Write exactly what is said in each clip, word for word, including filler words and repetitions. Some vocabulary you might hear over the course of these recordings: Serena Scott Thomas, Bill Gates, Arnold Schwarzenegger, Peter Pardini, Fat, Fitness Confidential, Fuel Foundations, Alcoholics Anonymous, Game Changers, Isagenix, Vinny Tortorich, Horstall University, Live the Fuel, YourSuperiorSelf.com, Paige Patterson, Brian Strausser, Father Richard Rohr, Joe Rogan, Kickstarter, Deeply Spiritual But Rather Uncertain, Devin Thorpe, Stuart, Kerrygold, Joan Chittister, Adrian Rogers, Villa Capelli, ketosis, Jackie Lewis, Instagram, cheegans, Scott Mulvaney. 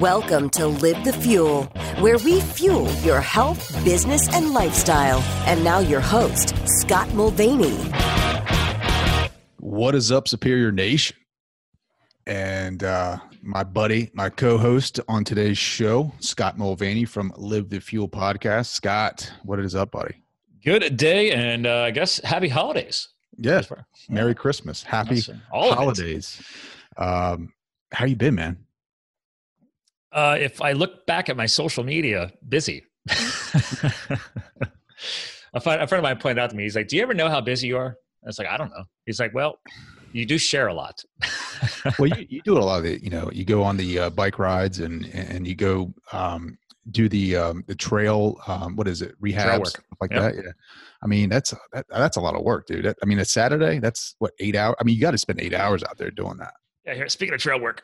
Welcome to Live the Fuel, where we fuel your health, business, and lifestyle. And now your host, Scott Mulvaney. What is up, Superior Nation? And uh, my buddy, my co-host on today's show, Scott Mulvaney from Live the Fuel podcast. Scott, what is up, buddy? Good day, and uh, I guess happy holidays. Yeah, Merry Christmas. Happy All holidays. Um, how you been, man? Uh, if I look back at my social media, busy. a, friend, a friend of mine pointed out to me, he's like, do you ever know how busy you are? I was like, I don't know. He's like, well, you do share a lot. well, you, you do a lot of it. You know, you go on the uh, bike rides and and you go um, do the um, the trail. Um, what is it? Rehab work like yep. that. Yeah. I mean, that's that, that's a lot of work, dude. That, I mean, a Saturday. That's what eight hours. I mean, you got to spend eight hours out there doing that. Yeah. Here, speaking of trail work.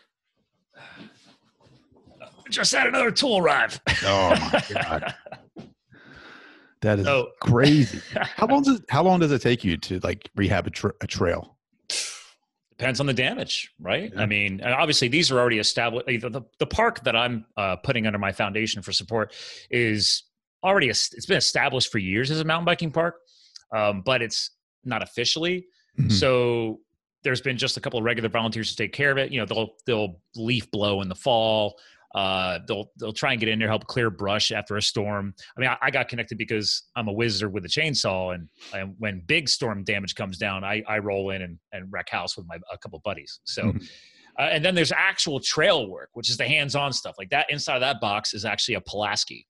Just had another tool arrive. Oh my God. That is so crazy. How long does how long does it take you to like rehab a, tra- a trail? Depends on the damage, right? Yeah. I mean, and obviously these are already established. The, the park that I'm uh, putting under my foundation for support is already, a, it's been established for years as a mountain biking park, um, but it's not officially. Mm-hmm. So there's been just a couple of regular volunteers to take care of it. You know, they'll they'll leaf blow in the fall. Uh, they'll, they'll try and get in there, help clear brush after a storm. I mean, I, I got connected because I'm a wizard with a chainsaw, and, and when big storm damage comes down, I, I roll in and, and wreck house with my, a couple buddies. So, mm-hmm. uh, and then there's actual trail work, which is the hands-on stuff like that. Inside of that box is actually a Pulaski.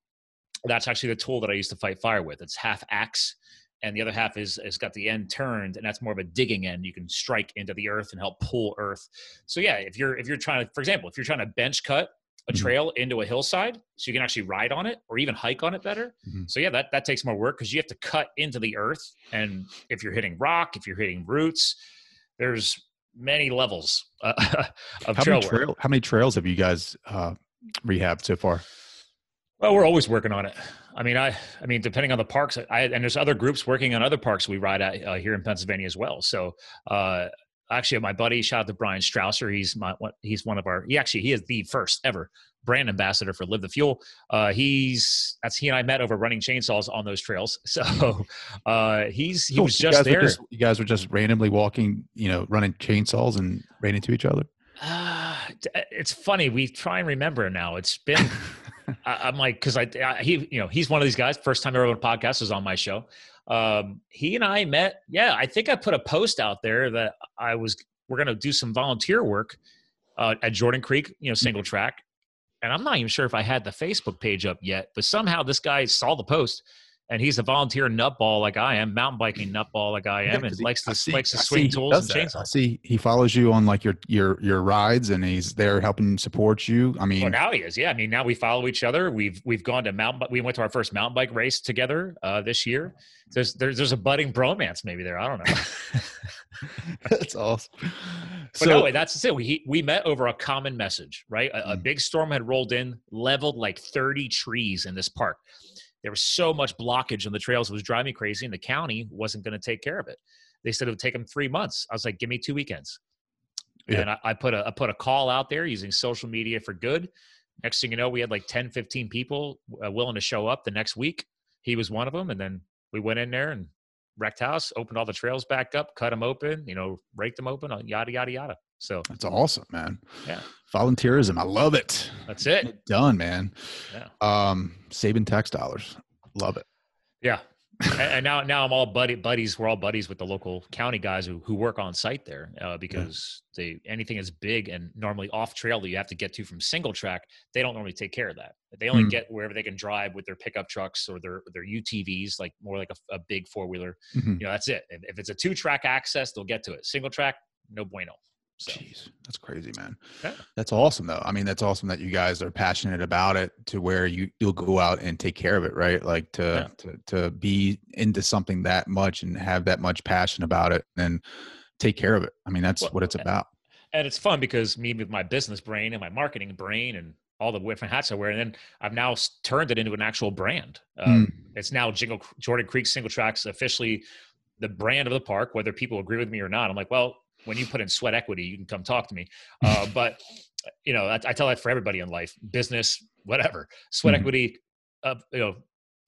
That's actually the tool that I used to fight fire with. It's half axe. And the other half is, it's got the end turned, and that's more of a digging end. You can strike into the earth and help pull earth. So yeah, if you're, if you're trying to, for example, if you're trying to bench cut a trail into a hillside so you can actually ride on it or even hike on it better. Mm-hmm. So yeah, that, that takes more work because you have to cut into the earth. And if you're hitting rock, if you're hitting roots, there's many levels uh, of how trail many trail, work. How many trails have you guys uh, rehabbed so far? Well, we're always working on it. I mean, I, I mean, depending on the parks, I, and there's other groups working on other parks we ride at uh, here in Pennsylvania as well. So, uh, actually, my buddy, shout out to Brian Strausser. He's my, he's one of our, he actually, he is the first ever brand ambassador for Live the Fuel. Uh, he's, that's he and I met over running chainsaws on those trails. So uh, he's, he was just there. Just, you guys were just randomly walking, you know, running chainsaws and ran into each other. Uh, it's funny. We try and remember now. It's been, I, I'm like, cause I, I, he, you know, he's one of these guys. First time ever on a podcast was on my show. Um, he and I met, yeah, I think I put a post out there that I was, we're going to do some volunteer work, uh, at Jordan Creek, you know, single track. And I'm not even sure if I had the Facebook page up yet, but somehow this guy saw the post, and he's a volunteer nutball like I am, mountain biking nutball like I am, yeah, and he, likes to, see, likes to swing tools and chainsaws. I see he follows you on like your, your, your rides, and he's there helping support you. I mean, well, now he is. Yeah. I mean, now we follow each other. We've, we've gone to mountain, we went to our first mountain bike race together uh, this year. There's, there's, there's a budding bromance maybe there. I don't know. That's awesome. But so, no way, that's it. We, we met over a common message, right? A, mm-hmm. a big storm had rolled in, leveled like thirty trees in this park. There was so much blockage on the trails. It was driving me crazy, and the county wasn't going to take care of it. They said it would take them three months. I was like, give me two weekends. Yeah. And I, I put a, I put a call out there using social media for good. Next thing you know, we had like ten, fifteen people uh, willing to show up the next week. He was one of them. And then we went in there and wrecked house, opened all the trails back up, cut them open, you know, raked them open, yada, yada, yada. So that's awesome, man. Yeah. Volunteerism. I love it. That's it. Get done, man. Yeah. Um, saving tax dollars. Love it. Yeah. And now, now I'm all buddy buddies. We're all buddies with the local county guys who, who work on site there uh, because yeah. they, anything that's big and normally off trail that you have to get to from single track, they don't normally take care of that. They only mm. get wherever they can drive with their pickup trucks or their, their U T Vs, like more like a, a big four wheeler, mm-hmm. you know, that's it. If, if it's a two track access, they'll get to it. Single track, no bueno. So. Jeez, that's crazy, man. Yeah. That's awesome, though. I mean, that's awesome that you guys are passionate about it to where you, you'll go out and take care of it, right? Like to, yeah. to to be into something that much and have that much passion about it and take care of it. I mean, that's well, what it's about. And it's fun because me with my business brain and my marketing brain and all the different hats I wear, and then I've now turned it into an actual brand. Um, mm. It's now Jingle, Jordan Creek Single Tracks, officially the brand of the park, whether people agree with me or not. I'm like, well, when you put in sweat equity, you can come talk to me. Uh, but you know, I, I tell that for everybody in life, business, whatever, sweat mm-hmm. equity, uh, you know,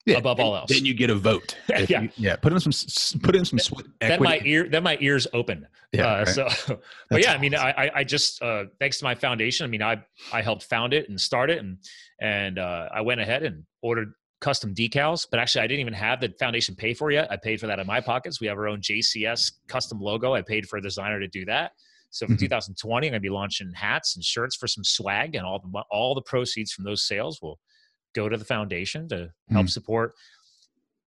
yeah, above all else. Then you get a vote. yeah. You, yeah. Put in some, put in some sweat then equity. Then my ear, then my ears open. Yeah. Uh, right. So, but That's yeah, awesome. I mean, I, I just, uh, thanks to my foundation, I mean, I, I helped found it and start it. And, and, uh, I went ahead and ordered custom decals, but actually I didn't even have the foundation pay for yet. I paid for that in my pockets. We have our own J C S custom logo. I paid for a designer to do that. So for mm-hmm. two thousand twenty, I'm going to be launching hats and shirts for some swag, and all the, all the proceeds from those sales will go to the foundation to mm-hmm. help support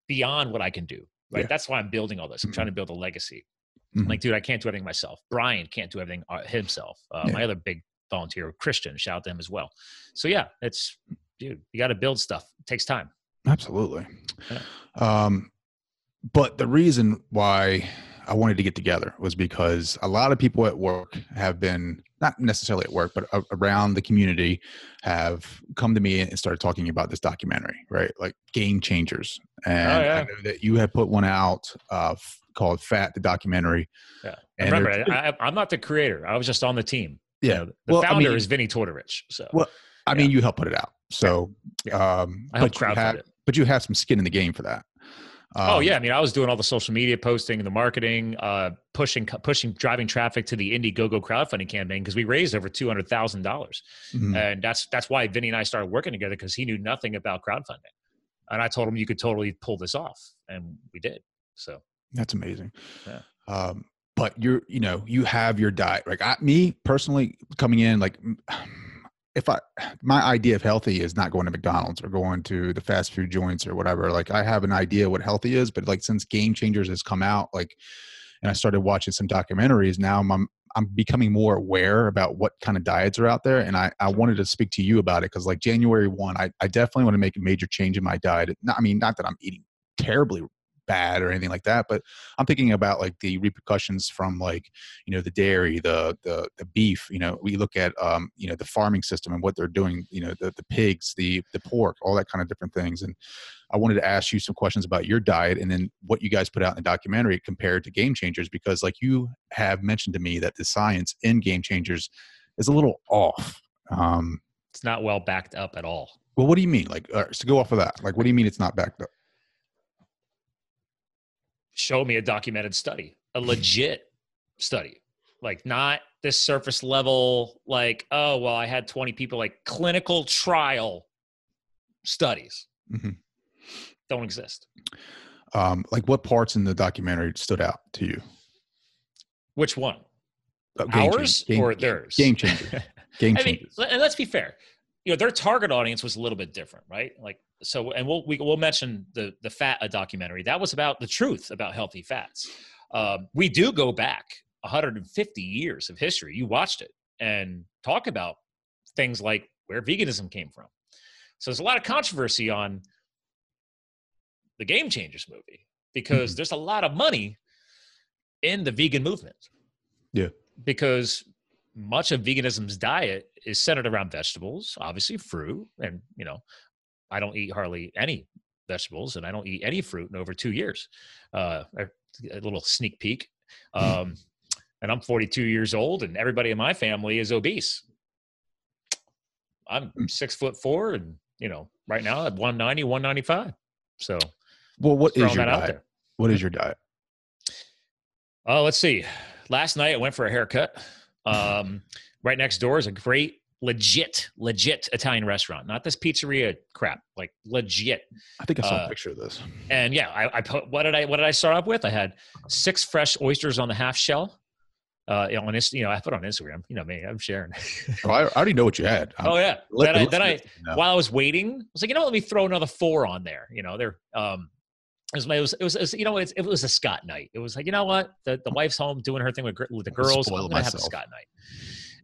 beyond what I can do. Right. Yeah. That's why I'm building all this. I'm mm-hmm. trying to build a legacy. Mm-hmm. Like, dude, I can't do everything myself. Brian can't do everything himself. Uh, yeah. My other big volunteer, Christian, shout out to him as well. So yeah, it's, dude, you got to build stuff. It takes time. Absolutely. Yeah. Um, but the reason why I wanted to get together was because a lot of people at work have been, not necessarily at work, but a- around the community, have come to me and started talking about this documentary, right? Like Game Changers. And oh, yeah. I know that you had put one out uh, f- called Fat, the documentary. Yeah. And remember, I, I, I'm not the creator. I was just on the team. Yeah. You know, the well, founder I mean, is Vinny Tortorich. So, well, I yeah. mean, you helped put it out. So, yeah. um, I helped crowdfund it. But you have some skin in the game for that. Um, oh yeah. I mean, I was doing all the social media posting and the marketing, uh, pushing, pushing, driving traffic to the Indiegogo crowdfunding campaign, because we raised over two hundred thousand dollars. Mm-hmm. And that's, that's why Vinny and I started working together, because he knew nothing about crowdfunding. And I told him you could totally pull this off, and we did. So that's amazing. Yeah. Um, but you're, you know, you have your diet, like I, me personally coming in, like if I, my idea of healthy is not going to McDonald's or going to the fast food joints or whatever. Like I have an idea what healthy is, but like since Game Changers has come out, like, and I started watching some documentaries, now I'm, I'm becoming more aware about what kind of diets are out there. And I, I wanted to speak to you about it. Cause like January first, I, I definitely want to make a major change in my diet. Not, I mean, not that I'm eating terribly bad or anything like that, but I'm thinking about like the repercussions from like, you know, the dairy, the the the beef, you know, we look at um you know the farming system and what they're doing, you know, the the pigs, the the pork, all that kind of different things. And I wanted to ask you some questions about your diet and then what you guys put out in the documentary compared to Game Changers, because like you have mentioned to me that the science in Game Changers is a little off. Um it's not well backed up at all. Well, what do you mean? Like uh, so go off of that. Like what do you mean it's not backed up? Show me a documented study, a legit study, like not this surface level, like, oh, well, I had twenty people, like clinical trial studies mm-hmm. don't exist. Um, like what parts in the documentary stood out to you? Which one? Oh, Ours game, or theirs? Game changer. Game changer. I mean, and let's be fair. You know, their target audience was a little bit different, right? Like, so, and we'll, we, we'll mention the, the Fat, a documentary that was about the truth about healthy fats. Um, we do go back one hundred fifty years of history. You watched it and talk about things like where veganism came from. So there's a lot of controversy on the Game Changers movie because mm-hmm. there's a lot of money in the vegan movement. Yeah. Because much of veganism's diet is centered around vegetables, obviously fruit. And, you know, I don't eat hardly any vegetables and I don't eat any fruit in over two years. Uh, a little sneak peek. Um, and I'm forty-two years old and everybody in my family is obese. I'm six foot four and, you know, right now at one ninety, one ninety-five. So well, what is your diet? What is your diet? Oh, uh, let's see. Last night I went for a haircut. Um, right next door is a great, legit, legit Italian restaurant. Not this pizzeria crap, like legit. I think I saw uh, a picture of this. And yeah, I, I put, what did I, what did I start up with? I had six fresh oysters on the half shell. Uh, you know, on, you know, I put on Instagram, you know me, I'm sharing. Oh, I already know what you had. I'm, oh yeah. Let, then I, then I no. while I was waiting, I was like, you know what, let me throw another four on there. You know, they're, um, It was, it was, it was, you know, it's, it was a Scott night. It was like, you know what? The, the wife's home doing her thing with, with the girls. I'm going to have a Scott night.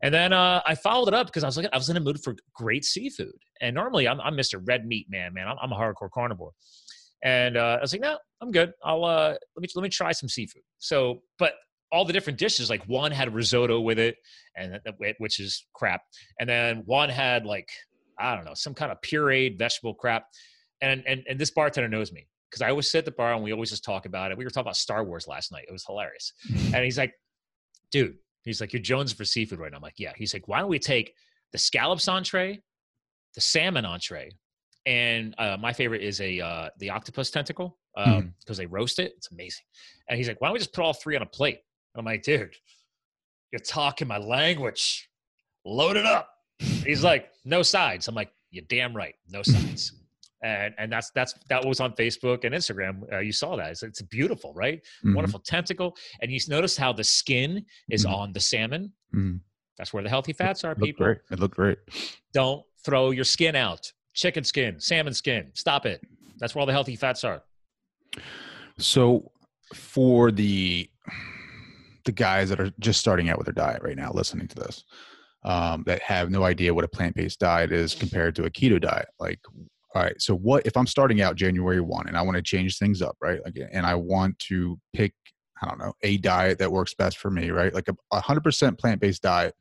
And then uh, I followed it up because I was like, I was in a mood for great seafood. And normally I'm, I'm Mister Red Meat Man, man. I'm, I'm a hardcore carnivore. And uh, I was like, no, I'm good. I'll, uh, let me, let me try some seafood. So, but all the different dishes, like one had risotto with it, and which is crap. And then one had like, I don't know, some kind of pureed vegetable crap. And, and, and this bartender knows me, because I always sit at the bar and we always just talk about it. We were talking about Star Wars last night. It was hilarious. And he's like, dude, he's like, you're jonesing for seafood right now. I'm like, yeah. He's like, why don't we take the scallops entree, the salmon entree, and uh, my favorite is a uh, the octopus tentacle because um, mm. they roast it. It's amazing. And he's like, why don't we just put all three on a plate? And I'm like, dude, you're talking my language. Load it up. He's like, no sides. I'm like, you're damn right. No sides. And, and that's, that's, that was on Facebook and Instagram. Uh, you saw that. It's, it's beautiful, right? Mm-hmm. Wonderful tentacle. And you notice how the skin is mm-hmm. on the salmon. Mm-hmm. That's where the healthy fats are, it people. Great. It looked great. Don't throw your skin out. Chicken skin, salmon skin. Stop it. That's where all the healthy fats are. So for the, the guys that are just starting out with their diet right now, listening to this, um, that have no idea what a plant-based diet is compared to a keto diet, like, all right, so what if I'm starting out January first and I want to change things up, right? Like, and I want to pick, I don't know, a diet that works best for me, right? Like a one hundred percent plant-based diet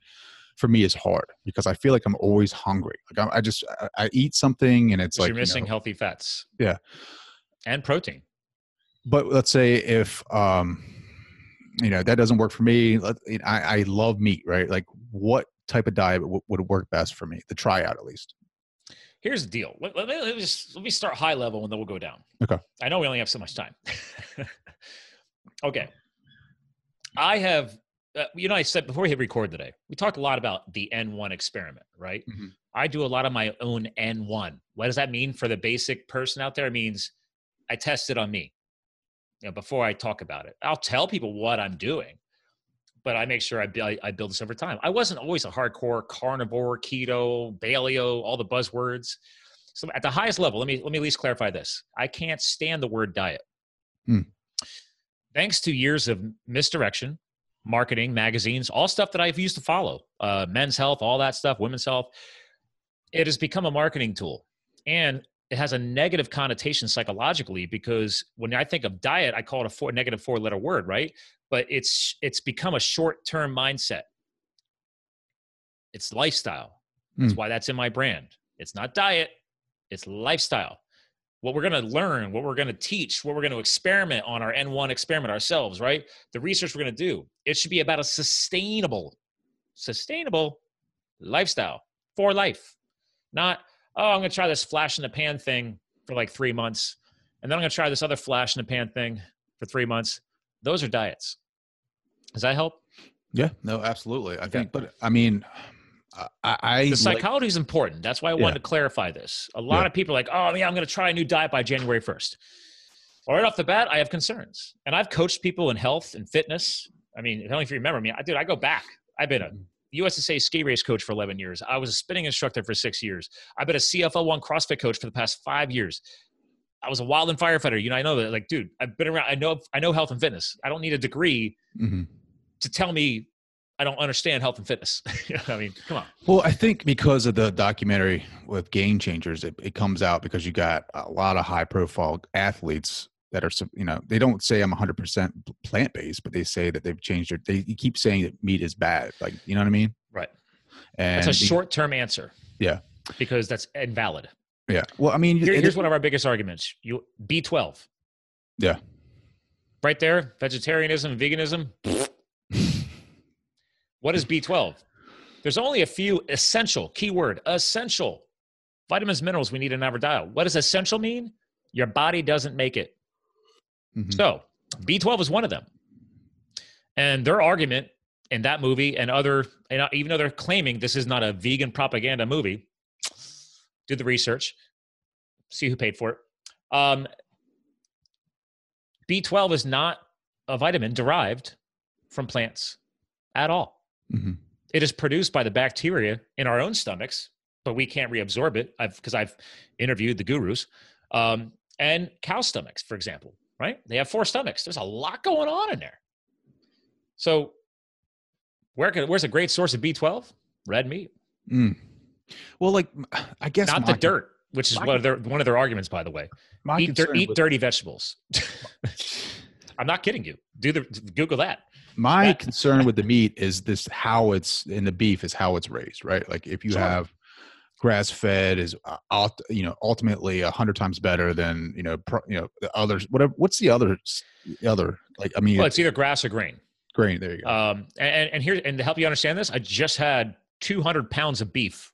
for me is hard because I feel like I'm always hungry. Like I'm, I just, I, I eat something and it's like, you're missing you know, healthy fats. Yeah. And protein. But let's say if, um, you know, that doesn't work for me. I, I love meat, right? Like what type of diet w- would work best for me? The tryout at least. Here's the deal. Let, let, me, let, me just, let me start high level and then we'll go down. Okay. I know we only have so much time. Okay. I have, uh, you know, I said before we hit record today, we talked a lot about the N one experiment, right? Mm-hmm. I do a lot of my own N one. What does that mean for the basic person out there? It means I test it on me. You know, before I talk about it, I'll tell people what I'm doing, but I make sure I, I, I build this over time. I wasn't always a hardcore carnivore, keto, paleo, all the buzzwords. So at the highest level, let me, let me at least clarify this. I can't stand the word diet. Hmm. Thanks to years of misdirection, marketing, magazines, all stuff that I've used to follow, uh, men's health, all that stuff, women's health, it has become a marketing tool. And it has a negative connotation psychologically because when I think of diet, I call it a four, negative four-letter word, right? But it's it's become a short-term mindset. It's lifestyle. That's mm. why that's in my brand. It's not diet. It's lifestyle. What we're going to learn, what we're going to teach, what we're going to experiment on our N one experiment ourselves, right? The research we're going to do. It should be about a sustainable, sustainable lifestyle for life, not oh, I'm going to try this flash in the pan thing for like three months. And then I'm going to try this other flash in the pan thing for three months. Those are diets. Does that help? Yeah, no, absolutely. I okay. think, but I mean, I, I the psychology is like, important. That's why I yeah. wanted to clarify this. A lot yeah. of people are like, oh yeah, I'm going to try a new diet by January first. Well, right off the bat, I have concerns. And I've coached people in health and fitness. I mean, if only if you remember me, I, dude, I go back. I've been a U S S A ski race coach for eleven years. I was a spinning instructor for six years. I've been a C F L one CrossFit coach for the past five years. I was a wildland firefighter. You know, I know that like, dude, I've been around, I know, I know health and fitness. I don't need a degree mm-hmm. to tell me I don't understand health and fitness. You know what I mean, come on. Well, I think because of the documentary with Game Changers, it, it comes out because you got a lot of high profile athletes that are, you know, they don't say I'm one hundred percent plant-based, but they say that they've changed their, they keep saying that meat is bad. Like, you know what I mean? Right. And that's a the, short-term answer. Yeah. Because that's invalid. Yeah. Well, I mean. Here, here's one of our biggest arguments. You B twelve. Yeah. Right there. Vegetarianism, veganism. What is B twelve? There's only a few essential, keyword, essential vitamins, minerals we need in our diet. What does essential mean? Your body doesn't make it. Mm-hmm. So B twelve is one of them. And their argument in that movie and other, and even though they're claiming this is not a vegan propaganda movie, do the research, see who paid for it. Um, B twelve is not a vitamin derived from plants at all. Mm-hmm. It is produced by the bacteria in our own stomachs, but we can't reabsorb it because I've, I've interviewed the gurus um, and cow stomachs, for example. Right? They have four stomachs. There's a lot going on in there. So where can, where's a great source of B twelve? Red meat. Mm. Well, like, I guess. Not the dirt, which is one of, their, one of their arguments, by the way. Eat, dir- eat dirty vegetables. I'm not kidding you. Do the Google that. My that. concern with the meat is this, how it's, in the beef is how it's raised, right? Like if you sure. have grass-fed is, uh, you know, ultimately a hundred times better than you know, pro, you know, the others. Whatever. What's the other? The other, like, I mean, well, it's, it's either grass or grain. Grain. There you go. Um, and and here, and to help you understand this, I just had two hundred pounds of beef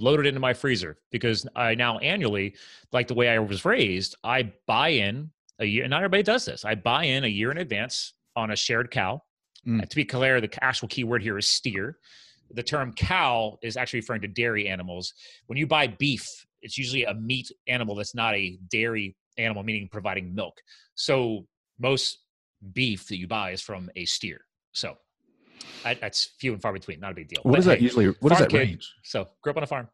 loaded into my freezer, because I now annually, like the way I was raised, I buy in a year, and not everybody does this. I buy in a year in advance on a shared cow. Mm. To be clear, the actual key word here is steer. The term cow is actually referring to dairy animals. When you buy beef, it's usually a meat animal that's not a dairy animal, meaning providing milk. So most beef that you buy is from a steer. So I, that's few and far between, not a big deal. What but is that hey, usually, what is that kid, range? So grew up on a farm.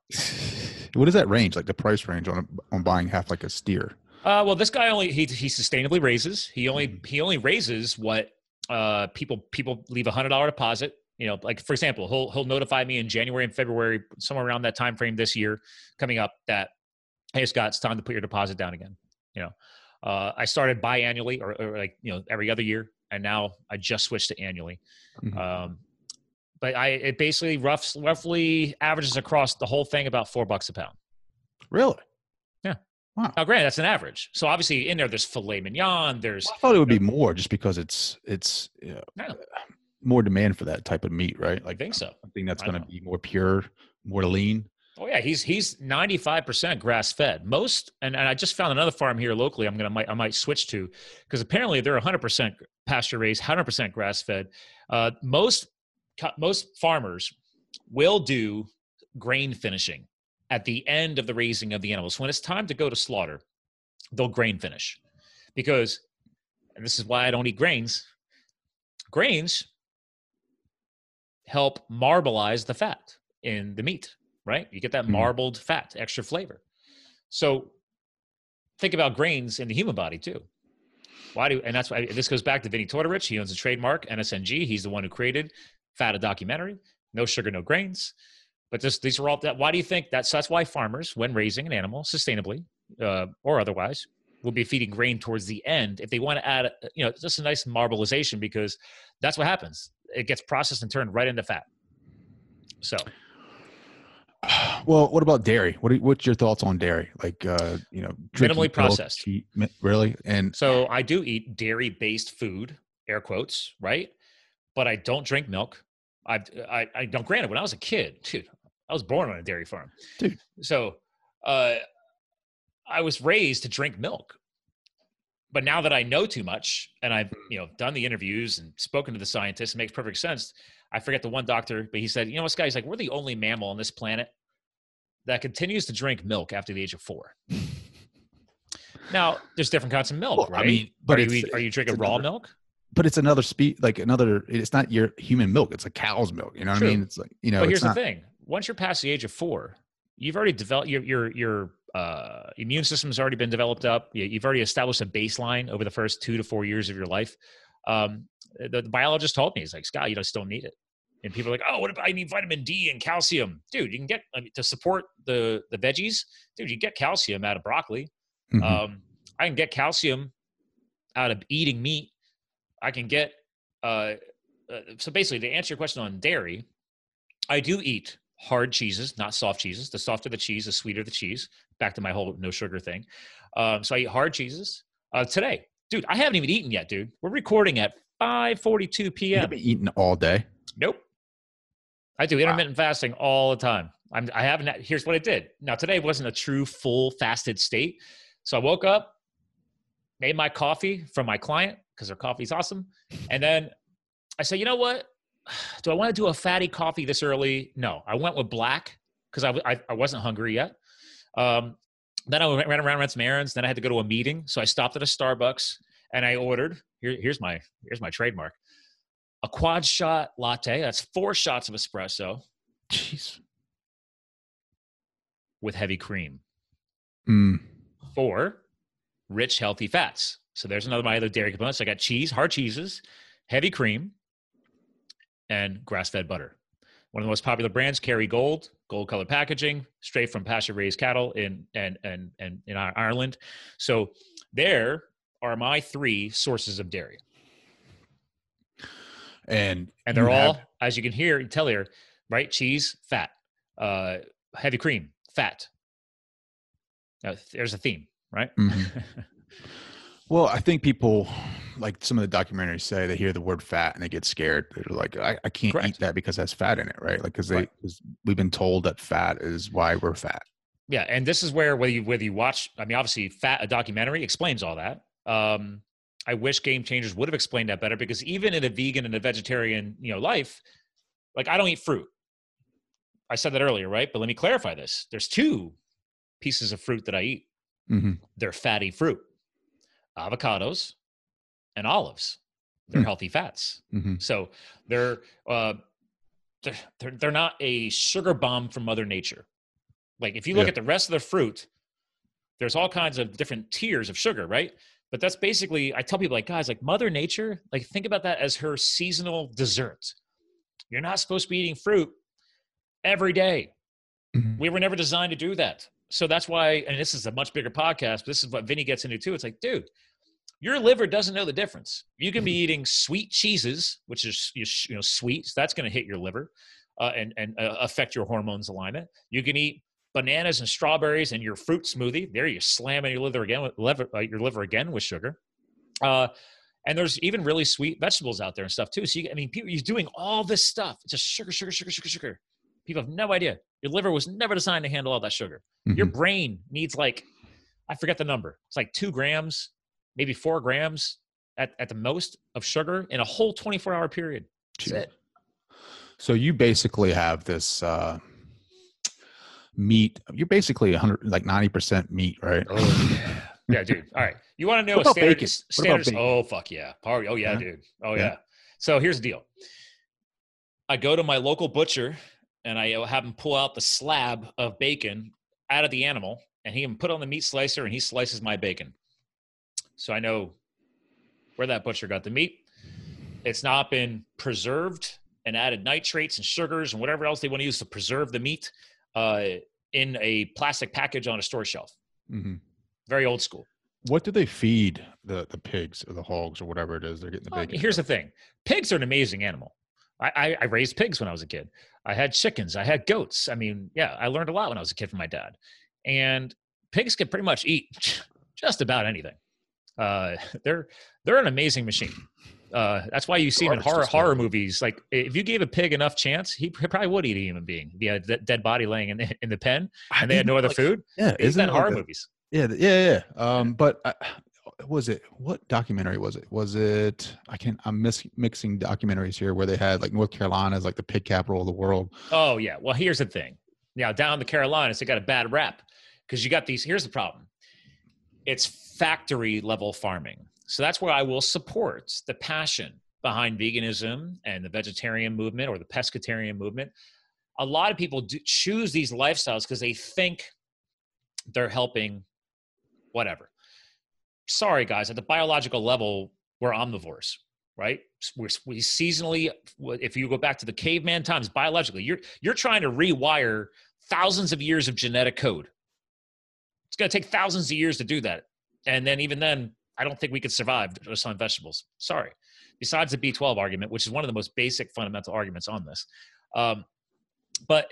What is that range, like the price range on a, on buying half like a steer? Uh, well, this guy only, he, he sustainably raises. He only, mm. he only raises what uh, people, people leave a hundred dollar deposit. You know, like for example, he'll, he'll notify me in January and February, somewhere around that time frame this year coming up, that, hey, Scott, it's time to put your deposit down again. You know, uh, I started biannually or, or like, you know, every other year. And now I just switched to annually. Mm-hmm. Um, but I, it basically rough, roughly averages across the whole thing about four bucks a pound. Really? Yeah. Wow. Now, granted, that's an average. So obviously in there, there's filet mignon. There's, well, I thought it would you know, be more just because it's, it's, you know, yeah. more demand for that type of meat, right? Like, I think so. I think that's going to be more pure, more lean. Oh yeah. He's, he's ninety-five percent grass fed. Most, and, and I just found another farm here locally. I'm going to, might, I might switch to, because apparently they're one hundred percent pasture raised, one hundred percent grass fed. Uh, most, most farmers will do grain finishing at the end of the raising of the animals. When it's time to go to slaughter, they'll grain finish, because, and this is why I don't eat grains. Grains help marbleize the fat in the meat. Right? You get that marbled fat, extra flavor. So think about grains in the human body too. Why do, and that's why this goes back to Vinny Tortorich. He owns a trademark, N S N G. He's the one who created Fat, a documentary, no sugar, no grains. But this, these are all that. Why do you think that's, that's why farmers, when raising an animal sustainably uh, or otherwise, will be feeding grain towards the end if they want to add, you know, just a nice marbleization, because that's what happens. It gets processed and turned right into fat. So, well, what about dairy? What are, what's your thoughts on dairy? Like, uh, you know, minimally processed. Milk, really? And so I do eat dairy-based food, air quotes, right? But I don't drink milk. I, I, I don't. Granted, when I was a kid, dude, I was born on a dairy farm, dude. So, uh, I was raised to drink milk. But now that I know too much, and I've, you know, done the interviews and spoken to the scientists, it makes perfect sense. I forget the one doctor, but he said, you know, this guy's like, we're the only mammal on this planet that continues to drink milk after the age of four. Now, there's different kinds of milk, well, right? I mean, but are, it's, you eat, are you drinking another, raw milk? But it's another spe- like another, it's not your human milk. It's a cow's milk. You know what True. I mean? It's like, you know, but here's it's not- the thing. Once you're past the age of four, you've already developed your, your, your, Uh, immune system has already been developed up. You, you've already established a baseline over the first two to four years of your life. Um, the, the biologist told me, he's like, Scott, you don't still need it. And people are like, oh, what if I need vitamin D and calcium? Dude, you can get, I mean, to support the, the veggies, dude, you get calcium out of broccoli. Mm-hmm. Um, I can get calcium out of eating meat. I can get, uh, uh, so basically to answer your question on dairy, I do eat hard cheeses, not soft cheeses. The softer the cheese, the sweeter the cheese. Back to my whole no sugar thing. Um, so I eat hard cheeses uh, today. Dude, I haven't even eaten yet, dude. We're recording at five forty-two p.m. You've been eating all day? Nope. I do intermittent wow. fasting all the time. I'm, I haven't. Here's what I did. Now, today wasn't a true full fasted state. So I woke up, made my coffee from my client because their coffee's awesome. And then I said, you know what? Do I want to do a fatty coffee this early? No, I went with black because I, I, I wasn't hungry yet. Um, then I went, ran around, ran some errands. Then I had to go to a meeting. So I stopped at a Starbucks and I ordered, here, here's my, here's my trademark, a quad shot latte. That's four shots of espresso. Jeez. With heavy cream. Mm. Four rich, healthy fats. So there's another, my other dairy components. I got cheese, hard cheeses, heavy cream, and grass-fed butter. One of the most popular brands, Kerrygold, gold-colored packaging, straight from pasture-raised cattle in and and and in Ireland. So there are my three sources of dairy, and and they're all, have- as you can hear and tell here, right? Cheese, fat, uh, heavy cream, fat. Now, there's a theme, right? Mm-hmm. Well, I think people, like some of the documentaries say, they hear the word fat and they get scared. They're like, I, I can't Correct. eat that because it has fat in it, right? Like, because they, right. cause we've been told that fat is why we're fat. Yeah. And this is where, whether you, whether you watch, I mean, obviously Fat, a documentary, explains all that. Um, I wish Game Changers would have explained that better, because even in a vegan and a vegetarian, you know, life, like, I don't eat fruit. I said that earlier, right? But let me clarify this. There's two pieces of fruit that I eat. Mm-hmm. They're fatty fruit, avocados and olives. They're mm-hmm. healthy fats. Mm-hmm. So they're, uh, they're, they're, they're not a sugar bomb from Mother Nature. Like, if you look yeah. at the rest of the fruit, there's all kinds of different tiers of sugar, right? But that's basically, I tell people, like, guys, like, Mother Nature, like, think about that as her seasonal dessert. You're not supposed to be eating fruit every day. Mm-hmm. We were never designed to do that. So that's why, and this is a much bigger podcast, but this is what Vinny gets into too. It's like, dude, your liver doesn't know the difference. You can be eating sweet cheeses, which is, you know, sweets. So that's going to hit your liver uh, and, and uh, affect your hormones alignment. You can eat bananas and strawberries and your fruit smoothie. There you slam in your liver again, with liver, uh, your liver again with sugar. Uh, and there's even really sweet vegetables out there and stuff too. So you, I mean, people, you're doing all this stuff. It's just sugar, sugar, sugar, sugar, sugar. People have no idea. Your liver was never designed to handle all that sugar. Mm-hmm. Your brain needs, like, I forget the number. It's like two grams, maybe four grams at, at the most of sugar in a whole twenty-four hour period. That's it. So you basically have this uh, meat. You're basically one hundred, like ninety percent meat, right? Oh, yeah. yeah, dude. All right. You want to know what a standard, standard oh, fuck yeah. Oh, yeah, yeah. dude. Oh, yeah. yeah. So here's the deal. I go to my local butcher, and I have him pull out the slab of bacon out of the animal, and he can put on the meat slicer, and he slices my bacon. So I know where that butcher got the meat. It's not been preserved and added nitrates and sugars and whatever else they want to use to preserve the meat uh, in a plastic package on a store shelf. Mm-hmm. Very old school. What do they feed the, the pigs or the hogs or whatever it is they're getting the bacon? Um, here's from? the thing. Pigs are an amazing animal. I, I raised pigs when I was a kid. I had chickens. I had goats. I mean, yeah, I learned a lot when I was a kid from my dad. And pigs can pretty much eat just about anything. Uh, they're they're an amazing machine. Uh, that's why you see them in horror horror movies. Like, if you gave a pig enough chance, he probably would eat a human being. He had a dead body laying in the, in the pen, and they had no other food. Yeah, isn't that horror movies? Yeah, yeah, yeah. Um, but. I, was it what documentary was it was it I can't I'm mis- mixing documentaries here, where they had, like, North Carolina is like the pig capital of the world. Oh yeah, well, here's the thing. Now down in the Carolinas, they got a bad rap because you got these, here's the problem, it's factory level farming. So that's where I will support the passion behind veganism and the vegetarian movement or the pescatarian movement. A lot of people do choose these lifestyles because they think they're helping whatever. Sorry, guys, at the biological level, we're omnivores, right? We're, we seasonally, if you go back to the caveman times, biologically, you're you're trying to rewire thousands of years of genetic code. It's going to take thousands of years to do that. And then even then, I don't think we could survive just on vegetables. Sorry. Besides the B twelve argument, which is one of the most basic fundamental arguments on this. Um, but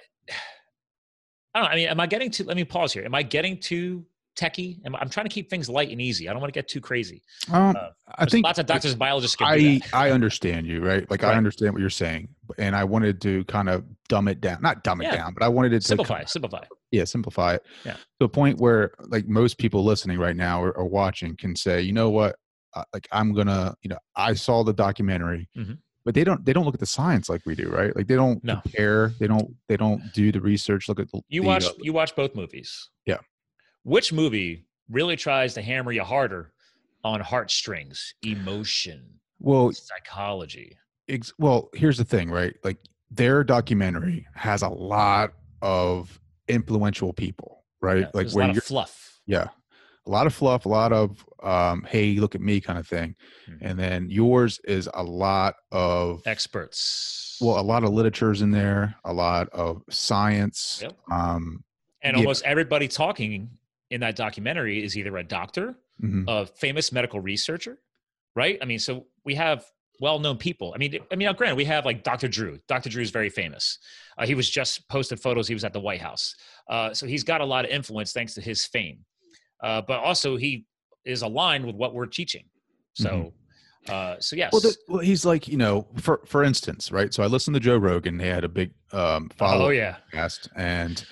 I don't know. I mean, am I getting to, let me pause here. Am I getting to techie? I'm trying to keep things light and easy. I don't want to get too crazy. Um, uh, I think lots of doctors and biologists can do that. I understand you, right? Like, right. I understand what you're saying, and I wanted to kind of dumb it down, not dumb it yeah. down, but I wanted it simplify, to simplify, simplify. Yeah. Simplify it yeah. to the point where, like, most people listening right now or, or watching can say, you know what? Uh, like, I'm going to, you know, I saw the documentary, mm-hmm. but they don't, they don't look at the science like we do, right? Like, they don't no. compare. They don't, they don't do the research. Look at the, you the, watch, uh, you watch both movies. Yeah. Which movie really tries to hammer you harder on heartstrings, emotion, well, psychology? Ex- well, here's the thing, right? Like, their documentary has a lot of influential people, right? Yeah, like, where a lot of fluff. Yeah. A lot of fluff, a lot of, um, hey, look at me kind of thing. Mm-hmm. And then yours is a lot of experts. Well, a lot of literature's in there, a lot of science. Yep. Um, and almost yeah. everybody talking in that documentary is either a doctor, mm-hmm. a famous medical researcher, right? I mean, so we have well-known people. I mean, I mean, now granted, we have like Doctor Drew. Doctor Drew is very famous. Uh, he was just posted photos. He was at the White House. Uh, so he's got a lot of influence thanks to his fame. Uh, but also he is aligned with what we're teaching. So, mm-hmm. uh, so yes. Well, the, well, he's like, you know, for, for instance, right. So I listened to Joe Rogan. He had a big, um, follow. Oh yeah. Podcast, and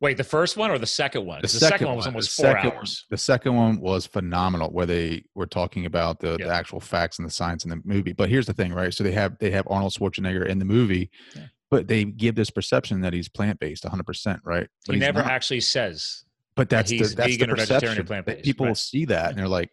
wait, the first one or the second one? The, the second, second one was almost four second, hours. The second one was phenomenal, where they were talking about the, yeah. the actual facts and the science in the movie. But here's the thing, right? So they have, they have Arnold Schwarzenegger in the movie, yeah. but they give this perception that he's plant-based one hundred percent, right? But he never not. actually says. But that's, that he's the, that's vegan the perception. Or plant-based, that people right. see that and they're like,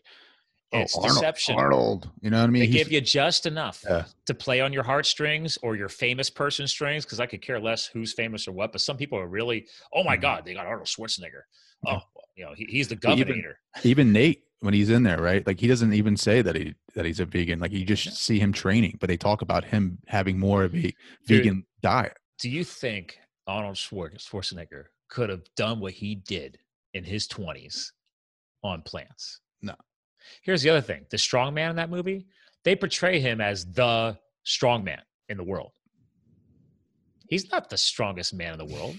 oh, it's Arnold, deception. Arnold, you know what I mean? They he's, give you just enough yeah. to play on your heartstrings or your famous person strings, because I could care less who's famous or what. But some people are really, oh my mm-hmm. God, they got Arnold Schwarzenegger. Yeah. Oh, well, you know, he, he's the governor. Even, even Nate, when he's in there, right? Like, he doesn't even say that he that he's a vegan. Like, you just yeah. see him training, but they talk about him having more of a Dude, vegan diet. Do you think Arnold Schwarzenegger could have done what he did in his twenties on plants? No. Here's the other thing. The strong man in that movie, they portray him as the strong man in the world. He's not the strongest man in the world,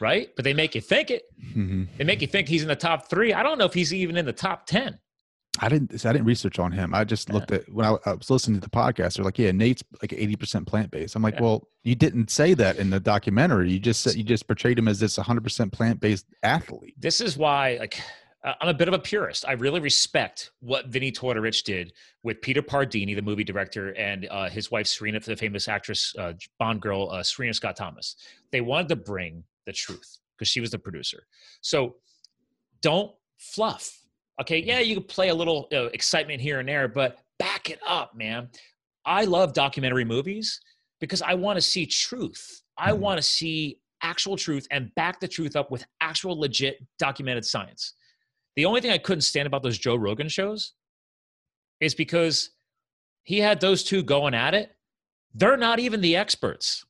right? But they make you think it. Mm-hmm. They make you think he's in the top three. I don't know if he's even in the top ten. I didn't I didn't research on him. I just yeah. looked at, when I, I was listening to the podcast, they're like, yeah, Nate's like eighty percent plant-based. I'm like, yeah. well, you didn't say that in the documentary. You just said, you just portrayed him as this one hundred percent plant-based athlete. This is why, like, I'm a bit of a purist. I really respect what Vinny Tortorich did with Peter Pardini, the movie director, and uh, his wife, Serena, the famous actress, uh, Bond girl, uh, Serena Scott Thomas. They wanted to bring the truth because she was the producer. So don't fluff. Okay, yeah, you can play a little uh, excitement here and there, but back it up, man. I love documentary movies because I want to see truth. I mm-hmm. want to see actual truth and back the truth up with actual legit documented science. The only thing I couldn't stand about those Joe Rogan shows is because he had those two going at it. They're not even the experts,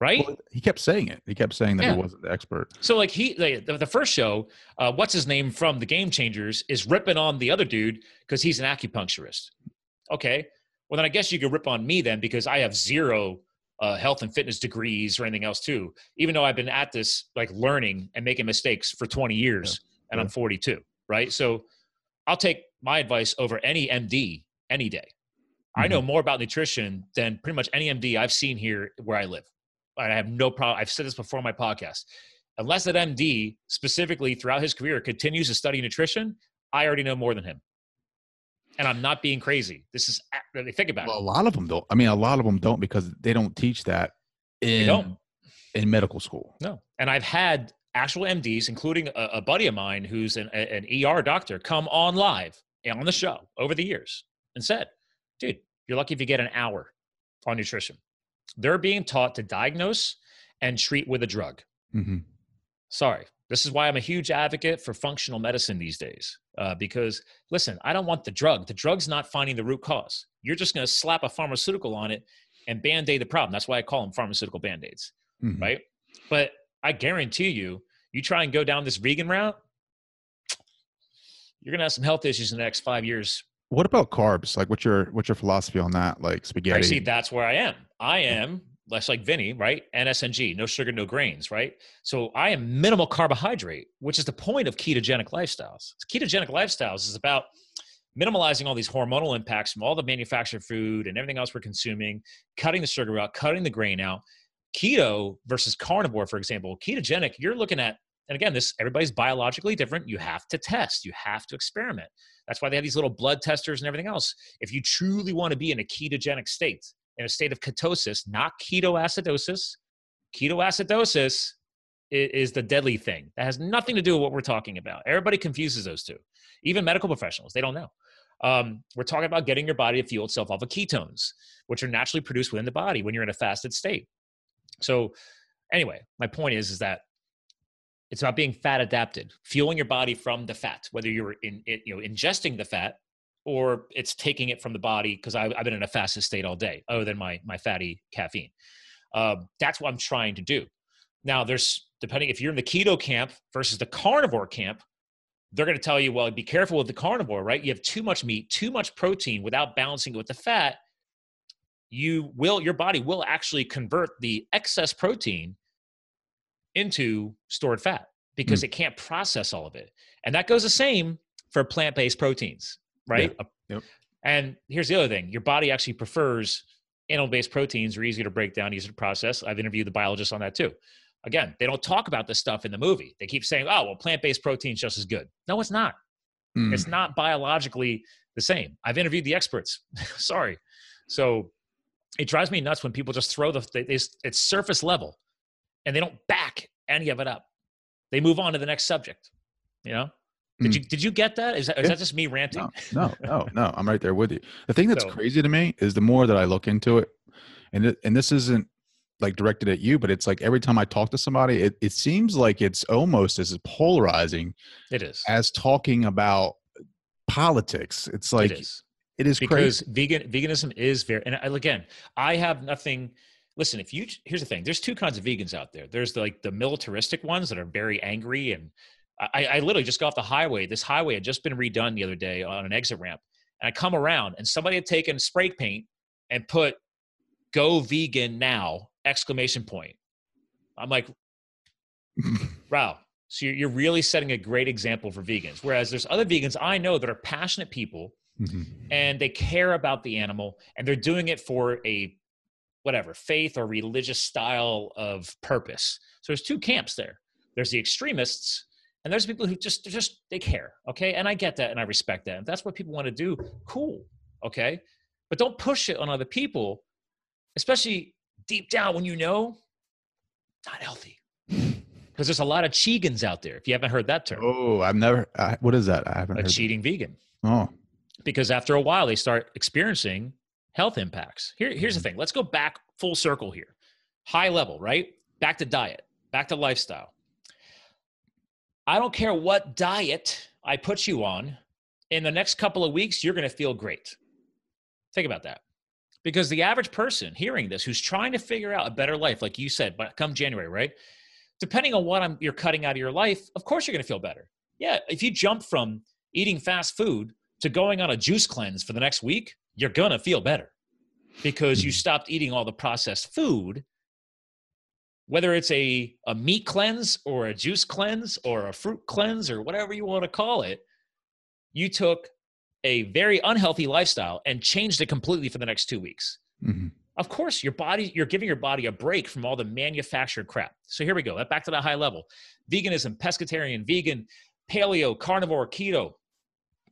right? Well, he kept saying it. He kept saying that yeah. he wasn't the expert. So like he, the, the first show, uh, what's his name from the Game Changers is ripping on the other dude because he's an acupuncturist. Okay. Well, then I guess you could rip on me then, because I have zero Uh, health and fitness degrees or anything else too, even though I've been at this, like, learning and making mistakes for twenty years. Yeah. And I'm forty-two, right? So I'll take my advice over any M D any day. Mm-hmm. I know more about nutrition than pretty much any M D I've seen here where I live. And I have no problem. I've said this before on my podcast. Unless that M D specifically throughout his career continues to study nutrition, I already know more than him. And I'm not being crazy. This is, think about well, it. A lot of them don't. I mean, a lot of them don't, because they don't teach that in, they don't. in medical school. No. And I've had actual M Ds, including a, a buddy of mine who's an, a, an E R doctor, come on live on the show over the years and said, dude, you're lucky if you get an hour on nutrition. They're being taught to diagnose and treat with a drug. Mm-hmm. Sorry. This is why I'm a huge advocate for functional medicine these days. Uh, because, listen, I don't want the drug. The drug's not finding the root cause. You're just going to slap a pharmaceutical on it and Band-Aid the problem. That's why I call them pharmaceutical Band-Aids, mm-hmm. right? But I guarantee you, you try and go down this vegan route, you're going to have some health issues in the next five years. What about carbs? Like, what's your, what's your philosophy on that? Like spaghetti? I see, that's where I am. I am, less like Vinny, right? N S N G, no sugar, no grains, right? So I am minimal carbohydrate, which is the point of ketogenic lifestyles. Ketogenic lifestyles is about minimalizing all these hormonal impacts from all the manufactured food and everything else we're consuming, cutting the sugar out, cutting the grain out. Keto versus carnivore, for example, ketogenic, you're looking at, and again, this, everybody's biologically different. You have to test, you have to experiment. That's why they have these little blood testers and everything else. If you truly want to be in a ketogenic state, in a state of ketosis, not ketoacidosis, ketoacidosis is, is the deadly thing. That has nothing to do with what we're talking about. Everybody confuses those two. Even medical professionals, they don't know. Um, we're talking about getting your body to fuel itself off of ketones, which are naturally produced within the body when you're in a fasted state. So anyway, my point is, is that it's about being fat adapted, fueling your body from the fat, whether you're in it, you know, ingesting the fat or it's taking it from the body. Cause I, I've been in a fasted state all day other than my, my fatty caffeine. Um, that's what I'm trying to do. Now there's, depending if you're in the keto camp versus the carnivore camp, they're going to tell you, well, be careful with the carnivore, right? You have too much meat, too much protein without balancing it with the fat. You will, your body will actually convert the excess protein into stored fat because mm. it can't process all of it. And that goes the same for plant-based proteins, right? Yep. Yep. And here's the other thing. Your body actually prefers animal-based proteins. Are easier to break down, easier to process. I've interviewed the biologists on that too. Again, they don't talk about this stuff in the movie. They keep saying, oh, well, plant-based protein is just as good. No, it's not. Mm. It's not biologically the same. I've interviewed the experts. Sorry. So it drives me nuts when people just throw the, they, they, it's surface level and they don't back any of it up. They move on to the next subject, you know? Did you, did you get that? Is that, yeah. is that just me ranting? No, no, no, no. I'm right there with you. The thing that's so crazy to me is the more that I look into it, and it, and this isn't like directed at you, but it's like every time I talk to somebody, it, it seems like it's almost as polarizing it is. as talking about politics. It's like, it is, it is because crazy. Vegan, veganism is very, and again, I have nothing. Listen, if you, here's the thing, there's two kinds of vegans out there. There's the, like the militaristic ones that are very angry and, I, I literally just got off the highway. This highway had just been redone the other day on an exit ramp. And I come around and somebody had taken spray paint and put "Go vegan now!" exclamation point. I'm like, wow. So you're, you're really setting a great example for vegans. Whereas there's other vegans I know that are passionate people mm-hmm. and they care about the animal and they're doing it for a whatever faith or religious style of purpose. So there's two camps there. There's the extremists and there's people who just, just, they care. Okay. And I get that. And I respect that. If that's what people want to do, cool. Okay. But don't push it on other people, especially deep down when you know, not healthy. Cause there's a lot of cheegans out there. If you haven't heard that term. Oh, I've never, I, what is that? I haven't heard. A cheating vegan. Oh, because after a while they start experiencing health impacts. Here, here's the thing. Let's go back full circle here. High level, right? Back to diet, back to lifestyle. I don't care what diet I put you on, in the next couple of weeks, you're going to feel great. Think about that. Because the average person hearing this, who's trying to figure out a better life, like you said, but come January, right? Depending on what I'm, you're cutting out of your life, of course you're going to feel better. Yeah, if you jump from eating fast food to going on a juice cleanse for the next week, you're going to feel better because you stopped eating all the processed food. Whether it's a, a meat cleanse or a juice cleanse or a fruit cleanse or whatever you want to call it, you took a very unhealthy lifestyle and changed it completely for the next two weeks. Mm-hmm. Of course, your body, you're giving your body a break from all the manufactured crap. So here we go. Back to that high level. Veganism, pescatarian, vegan, paleo, carnivore, keto.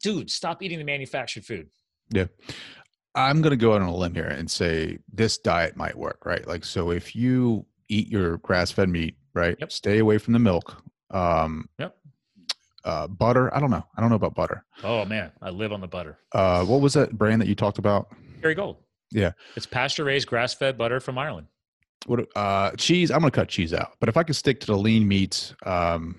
Dude, stop eating the manufactured food. Yeah. I'm going to go out on a limb here and say this diet might work, right? Like, so if you eat your grass-fed meat, right? Yep. Stay away from the milk. Um, yep. Uh, butter. I don't know. I don't know about butter. Oh man. I live on the butter. Uh, what was that brand that you talked about? Kerrygold. Yeah. It's pasture-raised grass-fed butter from Ireland. What, uh, cheese. I'm going to cut cheese out, but if I could stick to the lean meats, um,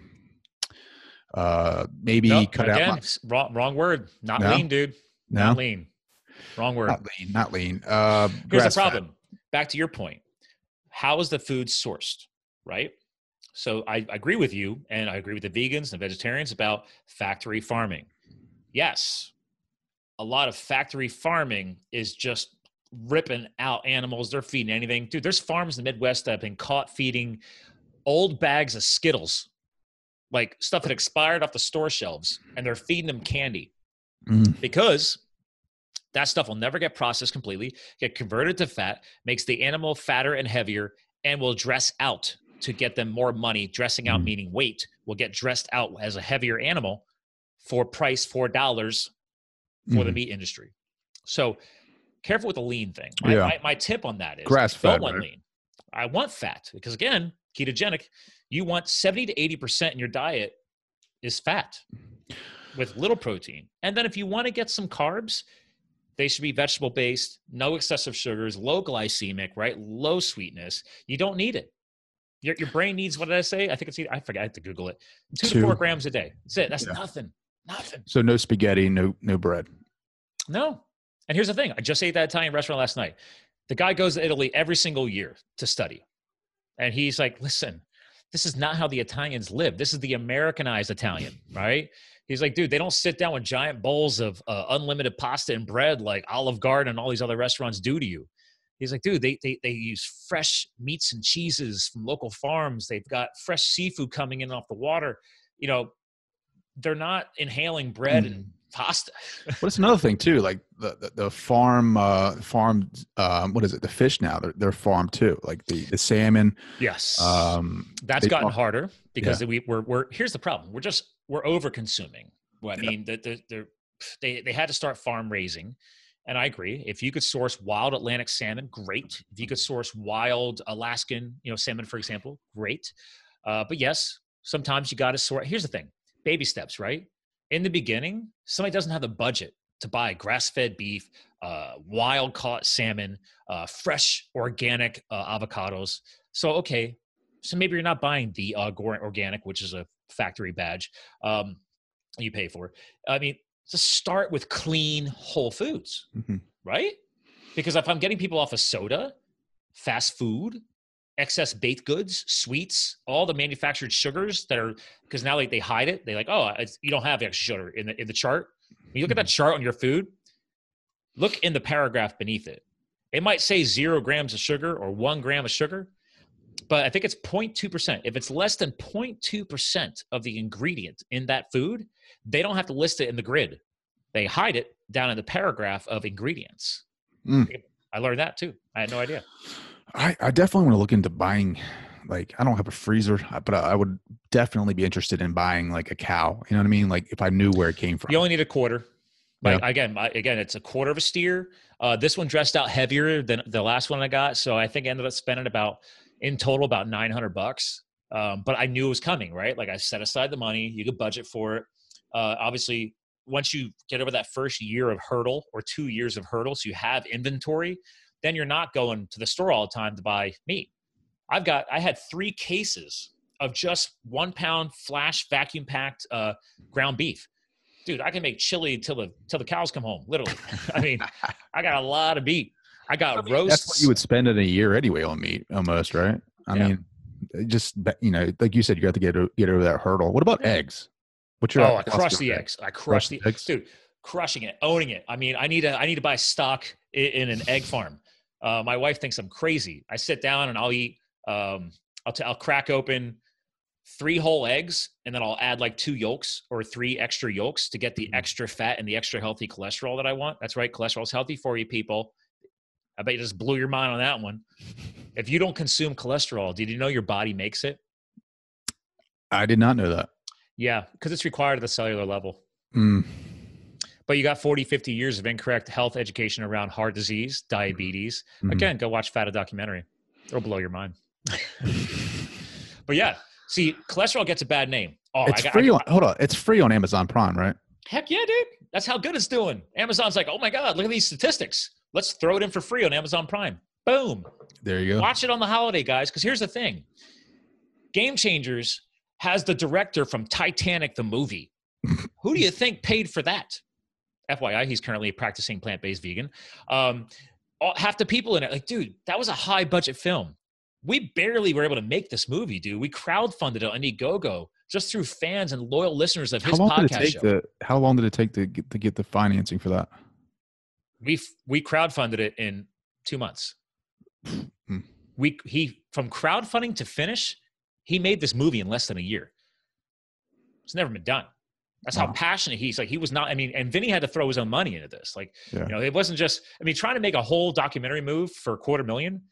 uh, maybe nope, cut again, out. My... Wrong, wrong word. Not no? lean, dude. No? Not lean. Wrong word. Not lean. Not lean. Uh, Here's the problem. Fed. Back to your point. How is the food sourced, right? So I agree with you, and I agree with the vegans and the vegetarians about factory farming. Yes, a lot of factory farming is just ripping out animals. They're feeding anything. Dude, there's farms in the Midwest that have been caught feeding old bags of Skittles, like stuff that expired off the store shelves, and they're feeding them candy mm. because that stuff will never get processed completely, get converted to fat, makes the animal fatter and heavier, and will dress out to get them more money. Dressing out, mm-hmm. meaning weight, will get dressed out as a heavier animal for price, four dollars for mm-hmm. the meat industry. So careful with the lean thing. My, yeah. my, my tip on that is grass fat, don't want right? lean. I want fat because, again, ketogenic, you want seventy to eighty percent in your diet is fat with little protein. And then if you want to get some carbs, they should be vegetable-based, no excessive sugars, low glycemic, right? Low sweetness. You don't need it. Your, your brain needs, what did I say? I think it's, I forgot, I have to Google it. Two, Two. to four grams a day. That's it. That's yeah. nothing, nothing. So no spaghetti, no no bread. No. And here's the thing. I just ate that Italian restaurant last night. The guy goes to Italy every single year to study. And he's like, listen, this is not how the Italians live. This is the Americanized Italian, right? He's like, dude, they don't sit down with giant bowls of uh, unlimited pasta and bread like Olive Garden and all these other restaurants do to you. He's like, dude, they, they they use fresh meats and cheeses from local farms. They've got fresh seafood coming in off the water. You know, they're not inhaling bread mm. and pasta. Well, it's another thing too, like the the, the farm uh farmed um what is it the fish now, they're, they're farmed too, like the, the salmon. Yes. Um that's gotten farm. harder because yeah. we we're, we're here's the problem, we're just we're over consuming. Well, I yeah. mean that the, the, they they had to start farm raising, and I agree, if you could source wild Atlantic salmon, great. If you could source wild Alaskan, you know, salmon, for example, great. Uh but yes, sometimes you got to sort. Here's the thing, baby steps, right? In the beginning, somebody doesn't have the budget to buy grass-fed beef, uh, wild-caught salmon, uh, fresh organic uh, avocados. So, okay, so maybe you're not buying the uh, organic, which is a factory badge um, you pay for. I mean, just start with clean whole foods, mm-hmm. right? Because if I'm getting people off of soda, fast food, excess baked goods, sweets, all the manufactured sugars that are, because now like they hide it. They like, oh, it's, you don't have extra sugar in the in the chart. When you look at that chart on your food, look in the paragraph beneath it. It might say zero grams of sugar or one gram of sugar, but I think it's zero point two percent. If it's less than zero point two percent of the ingredient in that food, they don't have to list it in the grid. They hide it down in the paragraph of ingredients. Mm. I learned that too. I had no idea. I, I definitely want to look into buying, like, I don't have a freezer, but I, I would definitely be interested in buying like a cow. You know what I mean? Like if I knew where it came from. You only need a quarter. Like yeah. again, I, again, it's a quarter of a steer. Uh, this one dressed out heavier than the last one I got. So I think I ended up spending about in total about nine hundred bucks. Um, but I knew it was coming, right? Like I set aside the money, you could budget for it. Uh, obviously once you get over that first year of hurdle or two years of hurdle, so you have inventory, then you're not going to the store all the time to buy meat. I've got, I had three cases of just one pound flash vacuum packed uh, ground beef. Dude, I can make chili till the, till the cows come home. Literally. I mean, I got a lot of meat. I got I mean, roasts. That's what you would spend in a year anyway on meat almost, right? I yeah. mean, just, you know, like you said, you got to get, get over that hurdle. What about eggs? What's your, oh, I crushed the eggs. I crushed the eggs. Dude, crushing it, owning it. I mean, I need to, I need to buy stock in, in an egg farm. Uh, my wife thinks I'm crazy. I sit down and I'll eat, um, I'll, t- I'll crack open three whole eggs and then I'll add like two yolks or three extra yolks to get the extra fat and the extra healthy cholesterol that I want. That's right. Cholesterol's healthy for you, people. I bet you just blew your mind on that one. If you don't consume cholesterol, did you know your body makes it? I did not know that. Yeah. Cause it's required at the cellular level. Mm. But you got forty, fifty years of incorrect health education around heart disease, diabetes. Mm-hmm. Again, go watch Fat, a documentary. It'll blow your mind. But yeah, see, cholesterol gets a bad name. Oh, it's I got, free on, I, hold on. It's free on Amazon Prime, right? Heck yeah, dude. That's how good it's doing. Amazon's like, oh my God, look at these statistics. Let's throw it in for free on Amazon Prime. Boom. There you go. Watch it on the holiday, guys, because here's the thing. Game Changers has the director from Titanic, the movie. Who do you think paid for that? F Y I, he's currently practicing plant-based vegan. Um, all, half the people in it, like, dude, that was a high-budget film. We barely were able to make this movie, dude. We crowdfunded it on Indiegogo just through fans and loyal listeners of his how long podcast did it take show. The, how long did it take to get, to get the financing for that? We we crowdfunded it in two months. we he from crowdfunding to finish, he made this movie in less than a year. It's never been done. That's wow. how passionate he's like. He was not, I mean, and Vinny had to throw his own money into this. Like, yeah. you know, it wasn't just, I mean, trying to make a whole documentary move for a quarter million,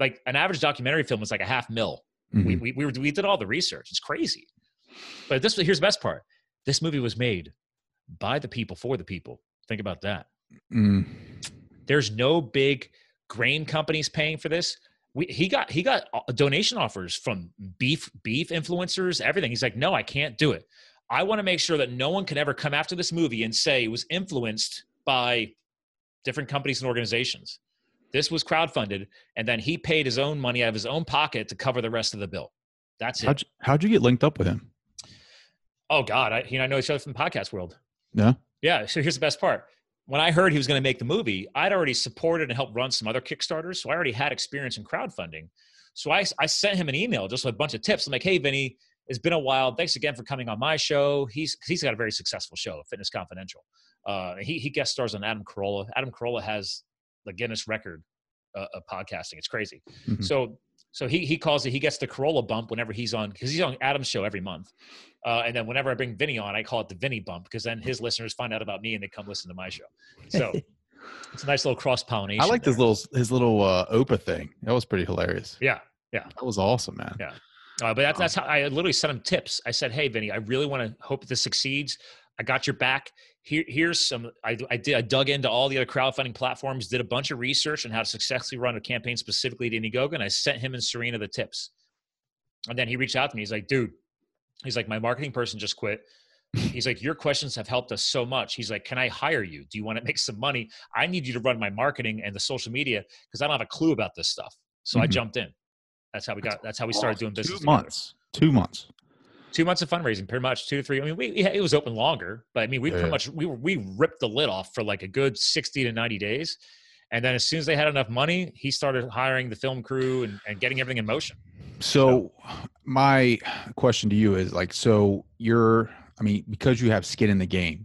like an average documentary film was like a half mil. Mm-hmm. We, we, we, were, we did all the research. It's crazy. But this, here's the best part. This movie was made by the people for the people. Think about that. Mm. There's no big grain companies paying for this. We, he got, he got donation offers from beef, beef influencers, everything. He's like, no, I can't do it. I want to make sure that no one can ever come after this movie and say it was influenced by different companies and organizations. This was crowdfunded, and then he paid his own money out of his own pocket to cover the rest of the bill. That's it. How'd you, how'd you get linked up with him? Oh, God. I, he and I know each other from the podcast world. Yeah? Yeah. So here's the best part. When I heard he was going to make the movie, I'd already supported and helped run some other Kickstarters, so I already had experience in crowdfunding. So I, I sent him an email just with a bunch of tips. I'm like, hey, Vinny, it's been a while. Thanks again for coming on my show. He's he's got a very successful show, Fitness Confidential. Uh, he he guest stars on Adam Carolla. Adam Carolla has the Guinness record uh, of podcasting. It's crazy. Mm-hmm. So So he, he calls it, he gets the Carolla bump whenever he's on, because he's on Adam's show every month. Uh, and then whenever I bring Vinny on, I call it the Vinny bump, because then his listeners find out about me and they come listen to my show. So it's a nice little cross-pollination. I like his little, his little uh, Oprah thing. That was pretty hilarious. Yeah. Yeah. That was awesome, man. Yeah. Uh, but that's, that's how I literally sent him tips. I said, hey, Vinny, I really want to hope this succeeds. I got your back. Here, here's some, I, I did, I dug into all the other crowdfunding platforms, did a bunch of research on how to successfully run a campaign specifically to Indiegogo. And I sent him and Serena the tips. And then he reached out to me. He's like, dude, he's like, my marketing person just quit. He's like, your questions have helped us so much. He's like, can I hire you? Do you want to make some money? I need you to run my marketing and the social media, because I don't have a clue about this stuff. So mm-hmm. I jumped in. That's how we got, that's how we started doing business. Two months, two months. Two months of fundraising, pretty much two, three. I mean, we, it was open longer, but I mean, we yeah. pretty much, we were, we ripped the lid off for like a good sixty to ninety days. And then as soon as they had enough money, he started hiring the film crew and, and getting everything in motion. So, so my question to you is like, so you're, I mean, because you have skin in the game,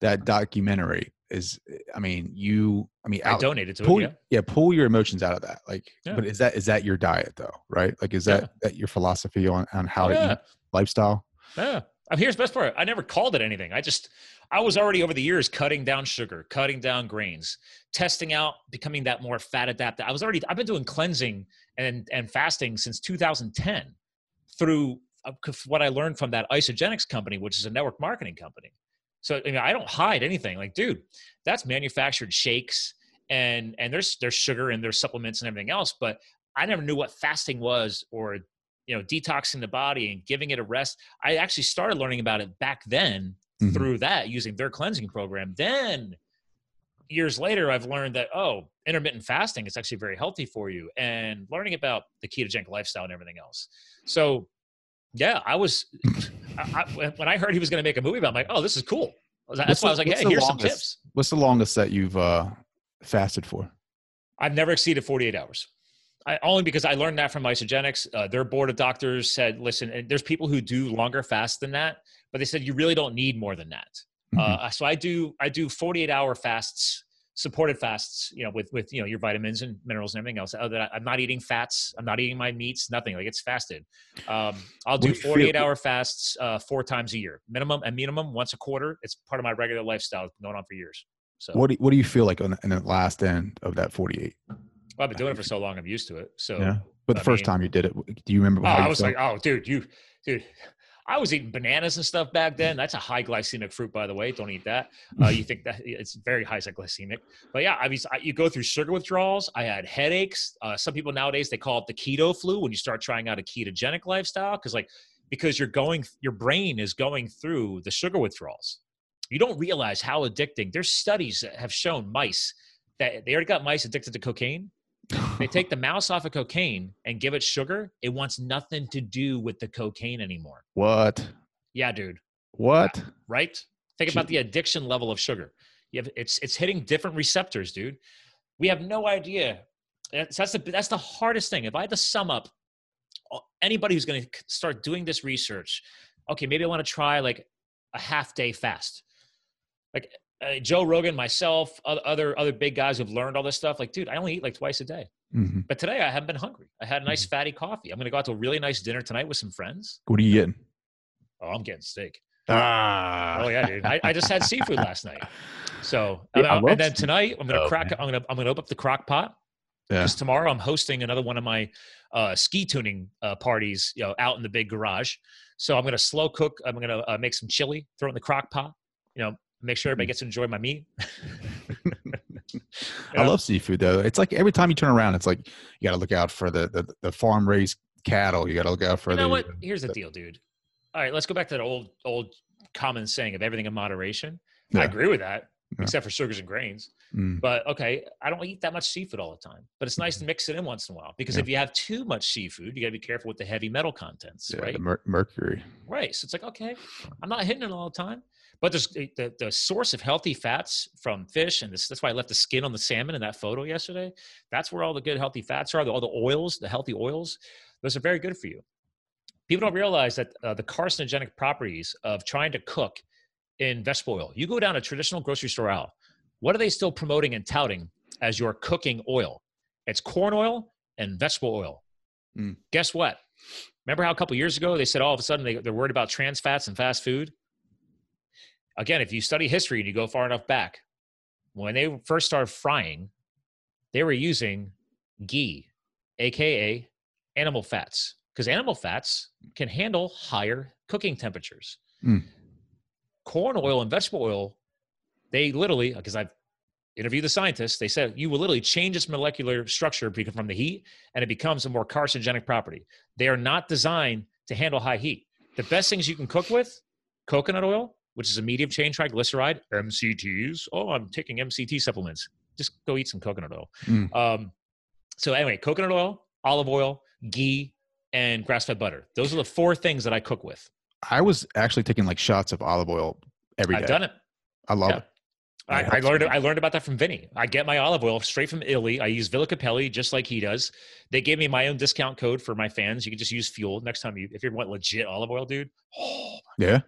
that documentary is, I mean, you, I mean, out, I donated to pull, it. Yeah. yeah. Pull your emotions out of that. Like, yeah. but is that, is that your diet though? Right? Like, is that, yeah. that your philosophy on, on how yeah. to eat? Lifestyle. Yeah. I mean, here's the best part. I never called it anything. I just, I was already over the years cutting down sugar, cutting down grains, testing out, becoming that more fat adapted. I was already, I've been doing cleansing and, and fasting since two thousand ten through what I learned from that Isagenix company, which is a network marketing company. So, I mean, I don't hide anything. Like, dude, that's manufactured shakes and, and there's, there's sugar and there's supplements and everything else. But I never knew what fasting was, or you know, detoxing the body and giving it a rest. I actually started learning about it back then mm-hmm. through that, using their cleansing program. Then years later, I've learned that, oh, intermittent fasting is actually very healthy for you, and learning about the ketogenic lifestyle and everything else. So yeah, I was, I, I, when I heard he was going to make a movie about it, I'm like, oh, this is cool. That's what's why I was like, hey, here's longest, some tips. What's the longest that you've uh, fasted for? I've never exceeded forty-eight hours. I, only because I learned that from Isagenix. Uh, their board of doctors said, listen, and there's people who do longer fast than that, but they said, you really don't need more than that. Mm-hmm. Uh, so I do, I do forty-eight hour fasts, supported fasts, you know, with, with, you know, your vitamins and minerals and everything else. Other than, I'm not eating fats. I'm not eating my meats, nothing. Like, it's fasted. Um, I'll do forty-eight hour fasts uh, four times a year, minimum and minimum once a quarter. It's part of my regular lifestyle. It's been going on for years. So what do, what do you feel like on the, in the last end of that forty-eight? Well, I've been doing it for so long, I'm used to it. So, yeah. But the I first mean, time you did it, do you remember? Oh, you I was felt? like, oh, dude, you, dude, I was eating bananas and stuff back then. That's a high glycemic fruit, by the way. Don't eat that. Uh, you think that it's very high glycemic. But yeah, I mean, I, you go through sugar withdrawals. I had headaches. Uh, some people nowadays, they call it the keto flu when you start trying out a ketogenic lifestyle. Cause like, because you're going, your brain is going through the sugar withdrawals. You don't realize how addicting. There's studies that have shown mice that they already got mice addicted to cocaine. They take the mouse off of cocaine and give it sugar. It wants nothing to do with the cocaine anymore. What? Yeah, dude. What? Yeah, right? Think about the addiction level of sugar. You have, it's, it's hitting different receptors, dude. We have no idea. That's, that's, the, that's the hardest thing. If I had to sum up anybody who's going to start doing this research, okay, maybe I want to try like a half day fast. Like, Uh, Joe Rogan, myself, other other big guys who've learned all this stuff. Like, dude, I only eat like twice a day. Mm-hmm. But today I haven't been hungry. I had a nice mm-hmm. fatty coffee. I'm going to go out to a really nice dinner tonight with some friends. What are you getting? Oh, I'm getting steak. Ah. Oh yeah, dude. I, I just had seafood last night. So yeah, I, I and then steak. tonight I'm going to oh, crack. Man. I'm going to I'm going to open up the crock pot. Because yeah. tomorrow I'm hosting another one of my uh, ski tuning uh, parties, you know, out in the big garage. So I'm going to slow cook. I'm going to uh, make some chili, throw it in the crock pot. You know. Make sure everybody gets to enjoy my meat. you know? I love seafood though. It's like every time you turn around, it's like you got to look out for the the, the farm raised cattle. You got to look out for. You know the, what? Here's the, the deal, dude. All right, let's go back to that old old common saying of everything in moderation. Yeah. I agree with that, yeah. except for sugars and grains. Mm. But okay, I don't eat that much seafood all the time. But it's nice mm. to mix it in once in a while, because yeah. if you have too much seafood, you got to be careful with the heavy metal contents, yeah, right? The mer- mercury. Right. So it's like, okay, I'm not hitting it all the time. But there's the, the source of healthy fats from fish, and this, that's why I left the skin on the salmon in that photo yesterday. That's where all the good healthy fats are, all the oils, the healthy oils. Those are very good for you. People don't realize that uh, the carcinogenic properties of trying to cook in vegetable oil. You go down a traditional grocery store aisle, what are they still promoting and touting as your cooking oil? It's corn oil and vegetable oil. Mm. Guess what? Remember how a couple of years ago they said all of a sudden they, they're worried about trans fats and fast food? Again, if you study history and you go far enough back, when they first started frying, they were using ghee, A K A animal fats, because animal fats can handle higher cooking temperatures. Mm. Corn oil and vegetable oil, they literally, because I've interviewed the scientists, they said you will literally change its molecular structure from the heat, and it becomes a more carcinogenic property. They are not designed to handle high heat. The best things you can cook with, coconut oil, which is a medium chain triglyceride, M C Ts. Oh, I'm taking M C T supplements. Just go eat some coconut oil. Mm. Um, so anyway, coconut oil, olive oil, ghee, and grass-fed butter. Those are the four things that I cook with. I was actually taking like shots of olive oil every day. I've done it. I love yeah. it. I, I learned I learned about that from Vinny. I get my olive oil straight from Italy. I use Villa Capelli just like he does. They gave me my own discount code for my fans. You can just use fuel next time you if you want legit olive oil, dude. Oh, yeah, you're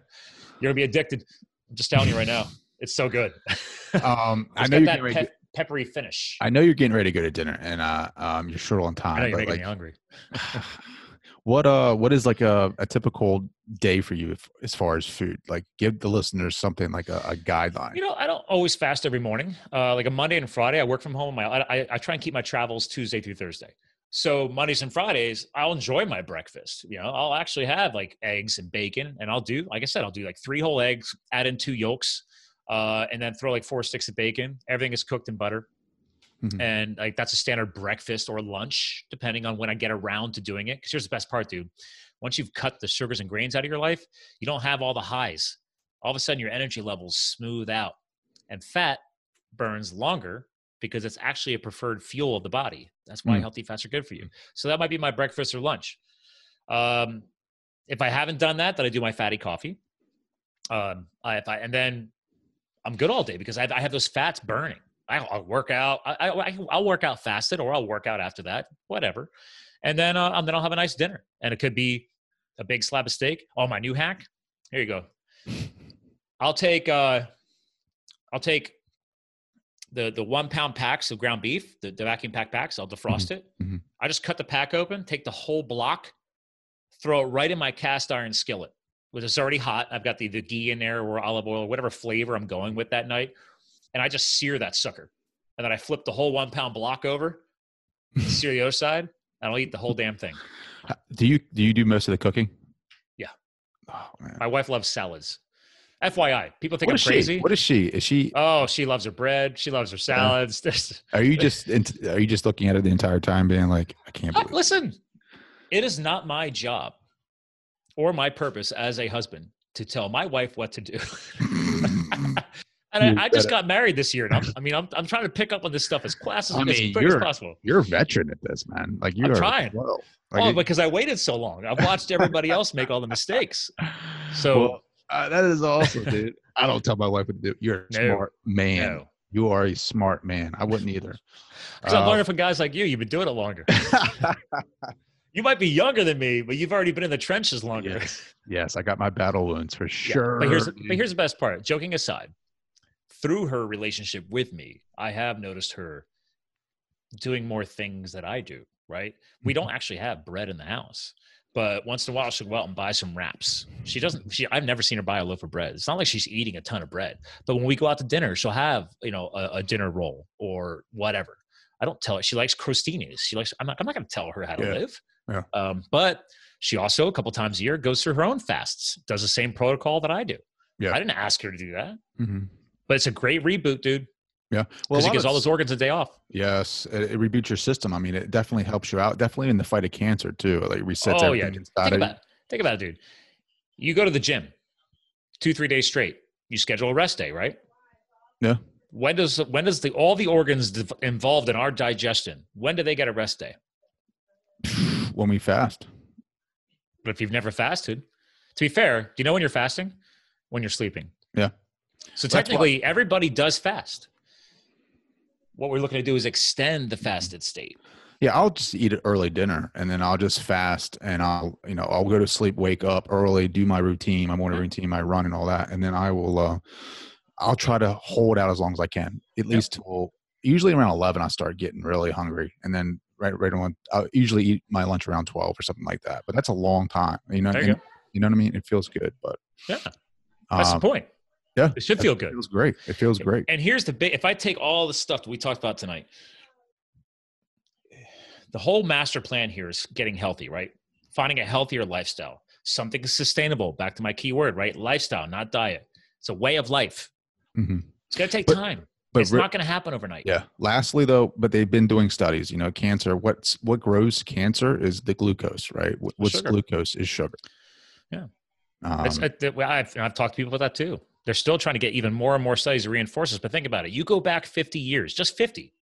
gonna be addicted. I'm just telling you right now, it's so good. Um, I know you're that ready pe- to, peppery finish. I know you're getting ready to go to dinner, and uh, um, you're short on time. I know you're making like, me hungry. What uh, what is like a, a typical day for you if, as far as food? Like, give the listeners something like a, a guideline. You know, I don't always fast every morning. Uh, like a Monday and Friday, I work from home. My I, I try and keep my travels Tuesday through Thursday. So Mondays and Fridays, I'll enjoy my breakfast. You know, I'll actually have like eggs and bacon, and I'll do, like I said, I'll do like three whole eggs, add in two yolks, uh, and then throw like four sticks of bacon. Everything is cooked in butter. Mm-hmm. And like, that's a standard breakfast or lunch, depending on when I get around to doing it. Cause here's the best part, dude. Once you've cut the sugars and grains out of your life, you don't have all the highs. All of a sudden your energy levels smooth out, and fat burns longer because it's actually a preferred fuel of the body. That's why mm-hmm. healthy fats are good for you. So that might be my breakfast or lunch. Um, if I haven't done that, then I do my fatty coffee. Um, I, if I, and then I'm good all day because I, I have those fats burning. I'll work out. I, I, I'll work out fasted, or I'll work out after that, whatever. And then, uh, and then I'll have a nice dinner, and it could be a big slab of steak. Oh, my new hack. Here you go. I'll take, uh, I'll take the, the one pound packs of ground beef, the, the vacuum pack packs. I'll defrost mm-hmm. it. Mm-hmm. I just cut the pack open, take the whole block, throw it right in my cast iron skillet, which is already hot. I've got the, the ghee in there, or olive oil, or whatever flavor I'm going with that night. And I just sear that sucker. And then I flip the whole one pound block over, sear the other side, and I'll eat the whole damn thing. Do you do you do most of the cooking? Yeah. Oh, man. My wife loves salads. F Y I, people think what I'm is crazy. She? What is she? Is she? Oh, she loves her bread. She loves her salads. Yeah. Are you just are you just looking at it the entire time, being like, I can't believe uh, listen, it is not my job or my purpose as a husband to tell my wife what to do. And I, I just got married this year. And I'm, I mean, I'm I'm trying to pick up on this stuff as fast as, I mean, as, quick as possible. You're a veteran at this, man. Like you're trying. Like, oh, because I waited so long. I've watched everybody else make all the mistakes. So well, uh, that is awesome, dude. I don't tell my wife what to do. You're a no, smart man. No. You are a smart man. I wouldn't either. Because uh, I'm learning from guys like you. You've been doing it longer. You might be younger than me, but you've already been in the trenches longer. Yes, yes, I got my battle wounds for sure. Yeah, but here's but here's the best part. Joking aside. Through her relationship with me, I have noticed her doing more things that I do, right? We don't actually have bread in the house, but once in a while she'll go out and buy some wraps. She doesn't, she, I've never seen her buy a loaf of bread. It's not like she's eating a ton of bread, but when we go out to dinner, she'll have, you know, a, a dinner roll or whatever. I don't tell her. She likes crostinis. She likes, I'm not, I'm not going to tell her how to yeah. live. Yeah. Um, but she also, a couple times a year, goes through her own fasts, does the same protocol that I do. Yeah. I didn't ask her to do that. Mm-hmm. But it's a great reboot, dude. Yeah. Well, because it gives all those organs a day off. Yes. It, it reboots your system. I mean, it definitely helps you out. Definitely in the fight of cancer, too. Like it resets oh, everything yeah. inside Think about it. Think about it, dude. You go to the gym two, three days straight. You schedule a rest day, right? Yeah. When does when does the all the organs involved in our digestion, when do they get a rest day? When we fast. But if you've never fasted, to be fair, do you know when you're fasting? When you're sleeping. Yeah. So technically, everybody does fast. What we're looking to do is extend the fasted state. Yeah, I'll just eat an early dinner, and then I'll just fast, and I'll, you know, I'll go to sleep, wake up early, do my routine, my morning routine, my run, and all that, and then I will, uh, I'll try to hold out as long as I can, at least till usually around eleven. I start getting really hungry, and then right, right around, I'll usually eat my lunch around twelve or something like that, but that's a long time. You know, and, you, you know what I mean? It feels good, but yeah, that's um, the point. Yeah. It should feel good. It feels great. It feels great. And here's the big, if I take all the stuff that we talked about tonight, the whole master plan here is getting healthy, right? Finding a healthier lifestyle, something sustainable. Back to my key word, right? Lifestyle, not diet. It's a way of life. Mm-hmm. It's going to take but, time. But it's not going to happen overnight. Yeah. Lastly though, but they've been doing studies, you know, cancer, what's, what grows cancer is the glucose, right? What's sugar. Glucose is sugar. Yeah. Um, I, I, I've, I've talked to people about that too. They're still trying to get even more and more studies to reinforce this, but think about it. You go back fifty years, just fifty,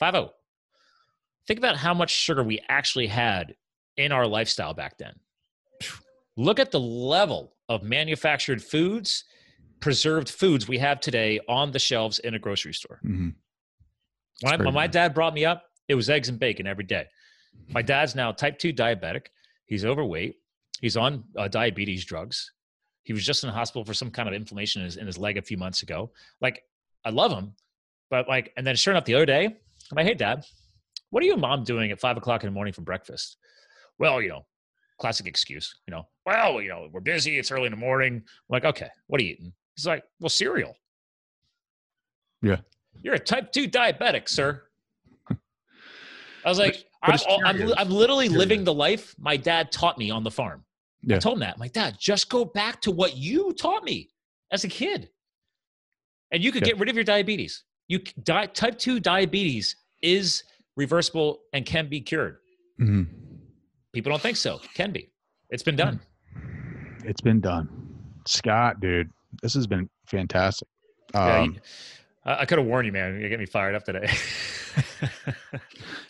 five oh. Think about how much sugar we actually had in our lifestyle back then. Look at the level of manufactured foods, preserved foods we have today on the shelves in a grocery store. Mm-hmm. When, I, when my dad brought me up, it was eggs and bacon every day. My dad's now type two diabetic. He's overweight. He's on uh, diabetes drugs. He was just in the hospital for some kind of inflammation in his, in his leg a few months ago. Like, I love him, but like, and then sure enough, the other day, I'm like, hey, Dad, what are you and Mom doing at five o'clock in the morning for breakfast? Well, you know, classic excuse, you know, well, you know, we're busy. It's early in the morning. I'm like, okay, what are you eating? He's like, well, cereal. Yeah. You're a type two diabetic, sir. I was like, but, but I'm, I'm, I'm literally living the life my dad taught me on the farm. Yeah. I told him that. My dad, just go back to what you taught me as a kid. And you could yeah. get rid of your diabetes. You di- Type two diabetes is reversible and can be cured. Mm-hmm. People don't think so. Can be. It's been done. It's been done. Scott, dude, this has been fantastic. Um, yeah, I, I could have warned you, man. You're getting me fired up today.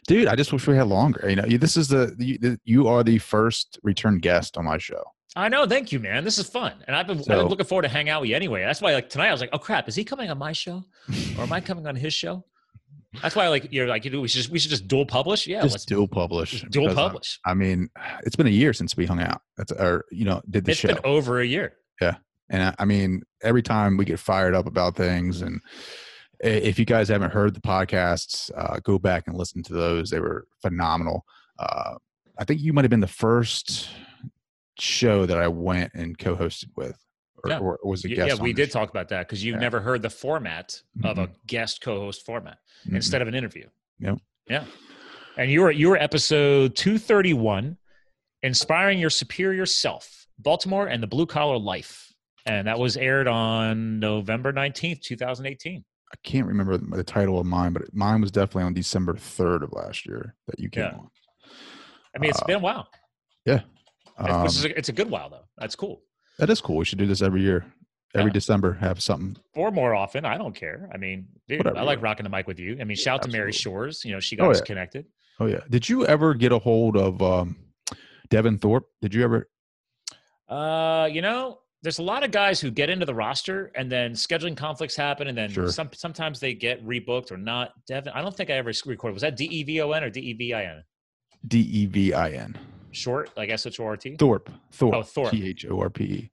Dude, I just wish we had longer. You know, this is the, the you are the first return guest on my show. I know. Thank you, man. This is fun, and I've been, so, I've been looking forward to hang out with you anyway. That's why, like tonight, I was like, "Oh crap, is he coming on my show, or am I coming on his show?" That's why, like you're like, you know, we should just, we should just dual publish. Yeah, just let's dual publish. Just dual publish. I, I mean, it's been a year since we hung out. That's or you know did the it's show. It's been over a year. Yeah, and I, I mean, every time we get fired up about things and. If you guys haven't heard the podcasts, uh, go back and listen to those. They were phenomenal. Uh, I think you might have been the first show that I went and co-hosted with, or, yeah. or was a guest. Yeah, on we did show. Talk about that because you yeah. never heard the format of mm-hmm. a guest co-host format mm-hmm. instead of an interview. Yep. Yeah, and you were you were episode two thirty-one, Inspiring Your Superior Self, Baltimore and the Blue Collar Life, and that was aired on November nineteenth, two thousand eighteen. I can't remember the title of mine, but mine was definitely on December third of last year that you came yeah. on. I mean, it's uh, been a while. Yeah. Um, it's, it's a good while though. That's cool. That is cool. We should do this every year, every yeah. December, have something. Or more often. I don't care. I mean, dude, whatever. I like rocking the mic with you. I mean, shout yeah, out to absolutely. Mary Shores. You know, she got oh, us yeah. connected. Oh yeah. Did you ever get a hold of um, Devin Thorpe? Did you ever? Uh, you know, there's a lot of guys who get into the roster and then scheduling conflicts happen. And then sure. some, sometimes they get rebooked or not. Devin, I don't think I ever recorded. Was that D E V O N or D E V I N? D E V I N. Short, like S H O R T? Thorpe. Thorpe. Oh, Thorpe. T H O R P E.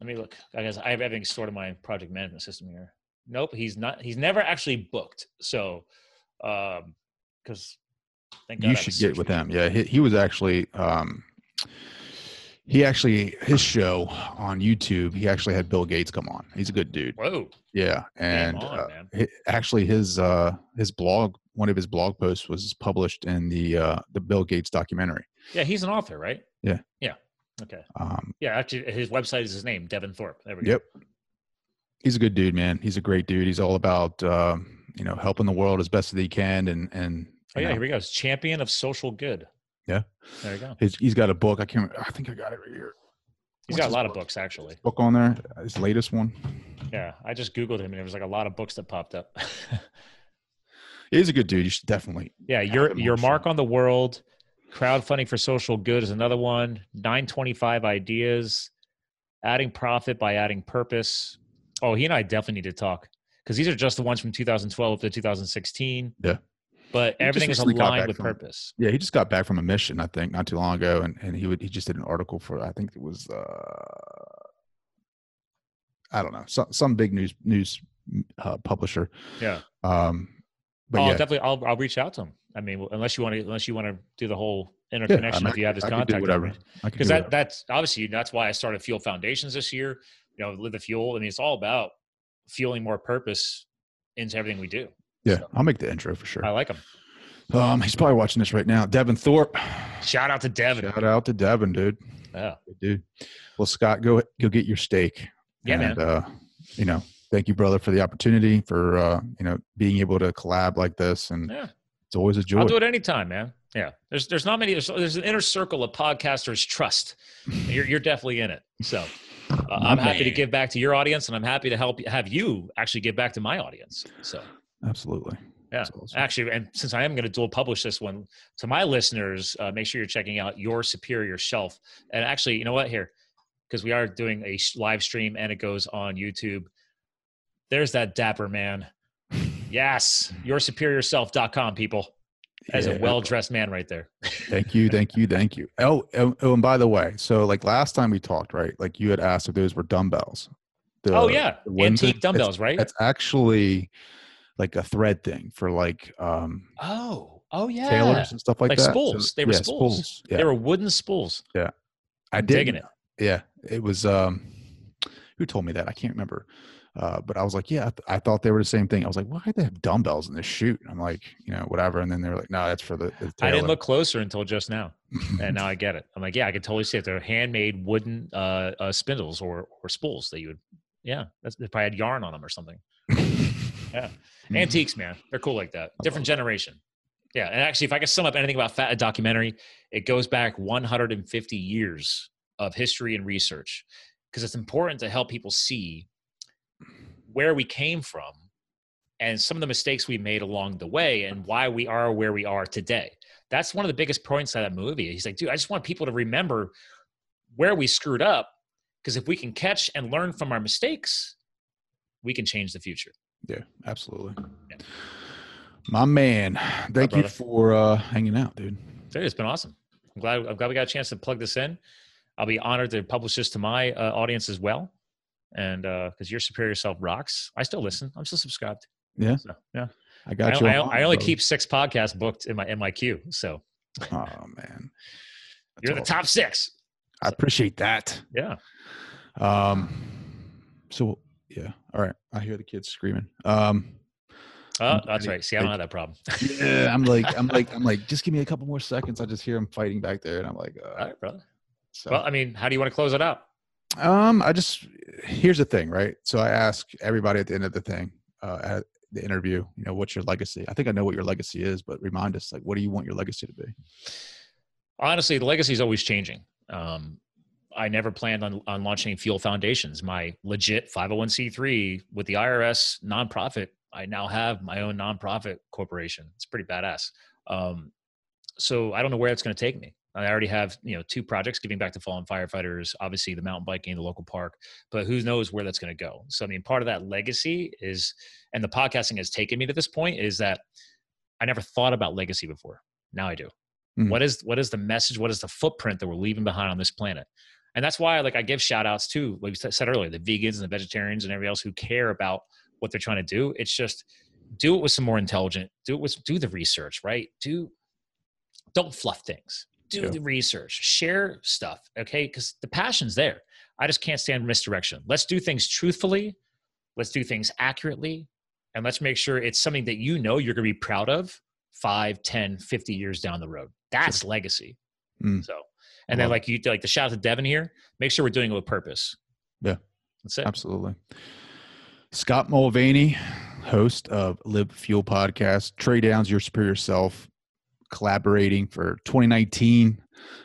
Let me look. I guess I have everything stored in my project management system here. Nope, he's not. He's never actually booked. So, um, because thank God. You should get with him. Yeah, he, he was actually um, – He actually, his show on YouTube, he actually had Bill Gates come on. He's a good dude. Whoa. Yeah. And on, uh, he, actually his, uh, his blog, one of his blog posts was published in the, uh, the Bill Gates documentary. Yeah. He's an author, right? Yeah. Yeah. Okay. Um, yeah. Actually his website is his name, Devin Thorpe. There we go. Yep. He's a good dude, man. He's a great dude. He's all about, um, you know, helping the world as best as he can. And, and, oh yeah, know. Here we go. He's champion of social good. Yeah. There you go. He's, he's got a book. I can't, I think I got it right here. He's What's got a lot book? Of books actually. Book on there. His latest one. Yeah. I just Googled him and there was like a lot of books that popped up. He's a good dude. You should definitely. Yeah. Your, your mark on the world, crowdfunding for social good is another one. nine twenty-five ideas, adding profit by adding purpose. Oh, he and I definitely need to talk because these are just the ones from two thousand twelve to two thousand sixteen. Yeah. But everything is aligned with purpose. Yeah, he just got back from a mission, I think, not too long ago, and and he would he just did an article for I think it was uh, I don't know some some big news news uh, publisher. Yeah. Um, but oh, yeah. I'll definitely I'll I'll reach out to him. I mean, unless you want to, unless you want to do the whole interconnection, yeah, if you have this I contact, whatever. Because that, that's obviously that's why I started Fuel Foundations this year. You know, Live the Fuel. I mean, it's all about fueling more purpose into everything we do. Yeah, so, I'll make the intro for sure. I like him. Um, he's probably watching this right now. Devin Thorpe. Shout out to Devin. Shout out to Devin, dude. Yeah, dude. Well, Scott, go go get your steak. Yeah, and, man. Uh, you know, thank you, brother, for the opportunity, for uh, you know, being able to collab like this, and yeah. It's always a joy. I'll do it anytime, man. Yeah, there's there's not many. There's, there's an inner circle of podcasters trust. You're you're definitely in it. So uh, I'm man. happy to give back to your audience, and I'm happy to help have you actually give back to my audience. So absolutely. Yeah, awesome. Actually, and since I am going to dual publish this one to my listeners, uh, make sure you're checking out Your Superior Self. And actually, you know what? Here, because we are doing a live stream and it goes on YouTube. There's that dapper man. Yes, your superior self dot com, people. As yeah. a well-dressed man right there. Thank you, thank you, thank you. Oh, oh, oh, and by the way, so like last time we talked, right? Like you had asked if those were dumbbells. The, oh yeah, antique dumbbells, it's, right? That's actually like a thread thing for like um oh oh yeah tailors and stuff like, like that spools. So, they were yeah, spools, spools. Yeah. They were wooden spools. Yeah, I I'm digging it. Yeah, it was um who told me that? I can't remember, uh but I was like, yeah, I, th I thought they were the same thing. I was like, why do they have dumbbells in this shoot? I'm like, you know, whatever. And then they were like, no, that's for the, the I didn't look closer until just now, and now I get it. I'm like, yeah, I could totally see it. They're handmade wooden uh, uh spindles or or spools that you would, yeah, that's if I had yarn on them or something. Yeah. Antiques, man. They're cool like that. Different generation. Yeah. And actually, if I could sum up anything about Fat, a documentary, it goes back one hundred fifty years of history and research, because it's important to help people see where we came from and some of the mistakes we made along the way and why we are where we are today. That's one of the biggest points of that movie. He's like, dude, I just want people to remember where we screwed up, because if we can catch and learn from our mistakes, we can change the future. Yeah, absolutely. Yeah. My man, thank you for uh, hanging out, dude. Dude, it's been awesome. I'm glad, I'm glad we got a chance to plug this in. I'll be honored to publish this to my uh, audience as well. And because uh, Your Superior Self rocks. I still listen. I'm still subscribed. Yeah. So, yeah. I got I, you. I, on, I only bro. keep six podcasts booked in my, in my queue. So. Oh, man. That's You're awesome. The top six. I appreciate that. Yeah. Um. So, yeah. All right. I hear the kids screaming. Um, oh, that's right. See, I don't have that problem. Yeah. I'm like, I'm like, I'm like, just give me a couple more seconds. I just hear them fighting back there. And I'm like, uh, all right, brother. So, well, I mean, how do you want to close it out? Um, I just, here's the thing, right? So I ask everybody at the end of the thing, uh, at the interview, you know, what's your legacy? I think I know what your legacy is, but remind us, like, what do you want your legacy to be? Honestly, the legacy is always changing. Um, I never planned on, on launching Fuel Foundations, my legit five oh one c three with the I R S nonprofit. I now have my own nonprofit corporation. It's pretty badass. Um, so I don't know where it's going to take me. I already have, you know, two projects giving back to fallen firefighters, obviously the mountain biking, the local park, but who knows where that's going to go. So, I mean, part of that legacy is, and the podcasting has taken me to this point, is that I never thought about legacy before. Now I do. Mm-hmm. What is, what is the message? What is the footprint that we're leaving behind on this planet? And that's why, like, I give shout outs to, like we said earlier, the vegans and the vegetarians and everybody else who care about what they're trying to do. It's just do it with some more intelligent, do it with, do the research, right? Do, don't fluff things, do yeah. the research, share stuff. Okay. Cause the passion's there. I just can't stand misdirection. Let's do things truthfully. Let's do things accurately. And let's make sure it's something that, you know, you're going to be proud of five, ten, fifty years down the road. That's sure. legacy. Mm. So. And then, like you, like the shout out to Devin here. Make sure we're doing it with purpose. Yeah, that's it. Absolutely. Scott Mulvaney, host of Live Fuel Podcast, Trey Downs, Your Superior Self, collaborating for twenty nineteen.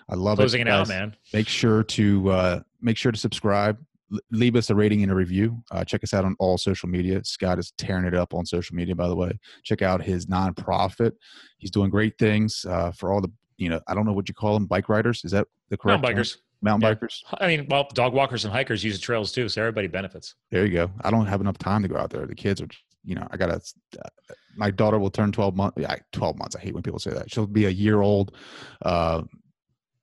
I love closing it. Closing it out, man. Make sure to uh, make sure to subscribe. L leave us a rating and a review. Uh, check us out on all social media. Scott is tearing it up on social media, by the way. Check out his nonprofit. He's doing great things uh, for all the. You know, I don't know what you call them. Bike riders? Is that the correct Mountain bikers. Term? Mountain yeah. bikers. I mean, well, dog walkers and hikers use the trails too, so everybody benefits. There you go. I don't have enough time to go out there. The kids are, you know, I got to, uh, my daughter will turn twelve months. Yeah, twelve months. I hate when people say that. She'll be a year old uh,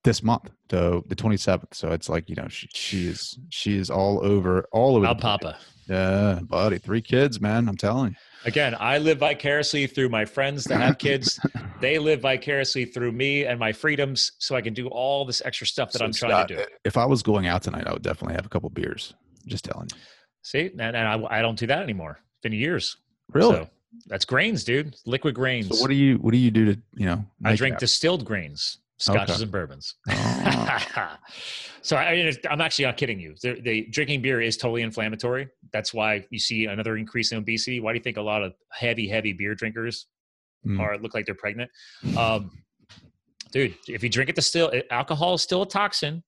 this month, so the twenty-seventh. So it's like, you know, she, she is, she is all over, all over. Al Papa. Place. Yeah, buddy, three kids, man. I'm telling you. Again, I live vicariously through my friends that have kids. They live vicariously through me and my freedoms, so I can do all this extra stuff that so I'm trying Scott, to do. If I was going out tonight, I would definitely have a couple beers. Just telling you. See, and, and I, I don't do that anymore. It's been years. Really? So that's grains, dude. Liquid grains. So what do you what do you do to you know? I drink distilled grains. Scotches okay. and bourbons. Oh. So I, I'm actually not kidding you. The, the drinking beer is totally inflammatory. That's why you see another increase in obesity. Why do you think a lot of heavy, heavy beer drinkers mm. are look like they're pregnant? Um, dude, if you drink it distill, alcohol is still a toxin.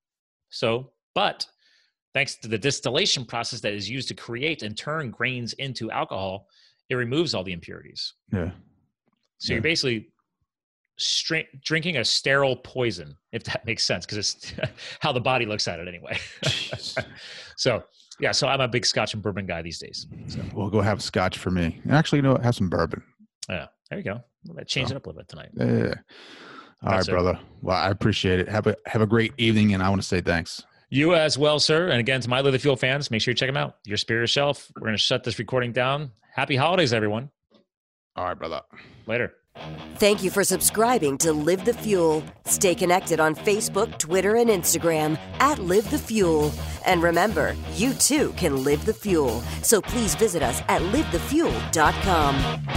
So, but thanks to the distillation process that is used to create and turn grains into alcohol, it removes all the impurities. Yeah. So yeah. you're basically String, drinking a sterile poison, if that makes sense, because it's how the body looks at it anyway. So, yeah, so I'm a big Scotch and bourbon guy these days. So. We'll go have Scotch for me. Actually, you know what? Have some bourbon. Yeah, there you go. We'll change so, it up a little bit tonight. Yeah. yeah. All That's right, it. brother. Well, I appreciate it. Have a have a great evening, and I want to say thanks. You as well, sir. And again, to my Live the Fuel fans, make sure you check them out. Your Superior Self. We're going to shut this recording down. Happy holidays, everyone. All right, brother. Later. Thank you for subscribing to Live the Fuel. Stay connected on Facebook, Twitter, and Instagram at Live the Fuel. And remember, you too can live the fuel. So please visit us at live the fuel dot com.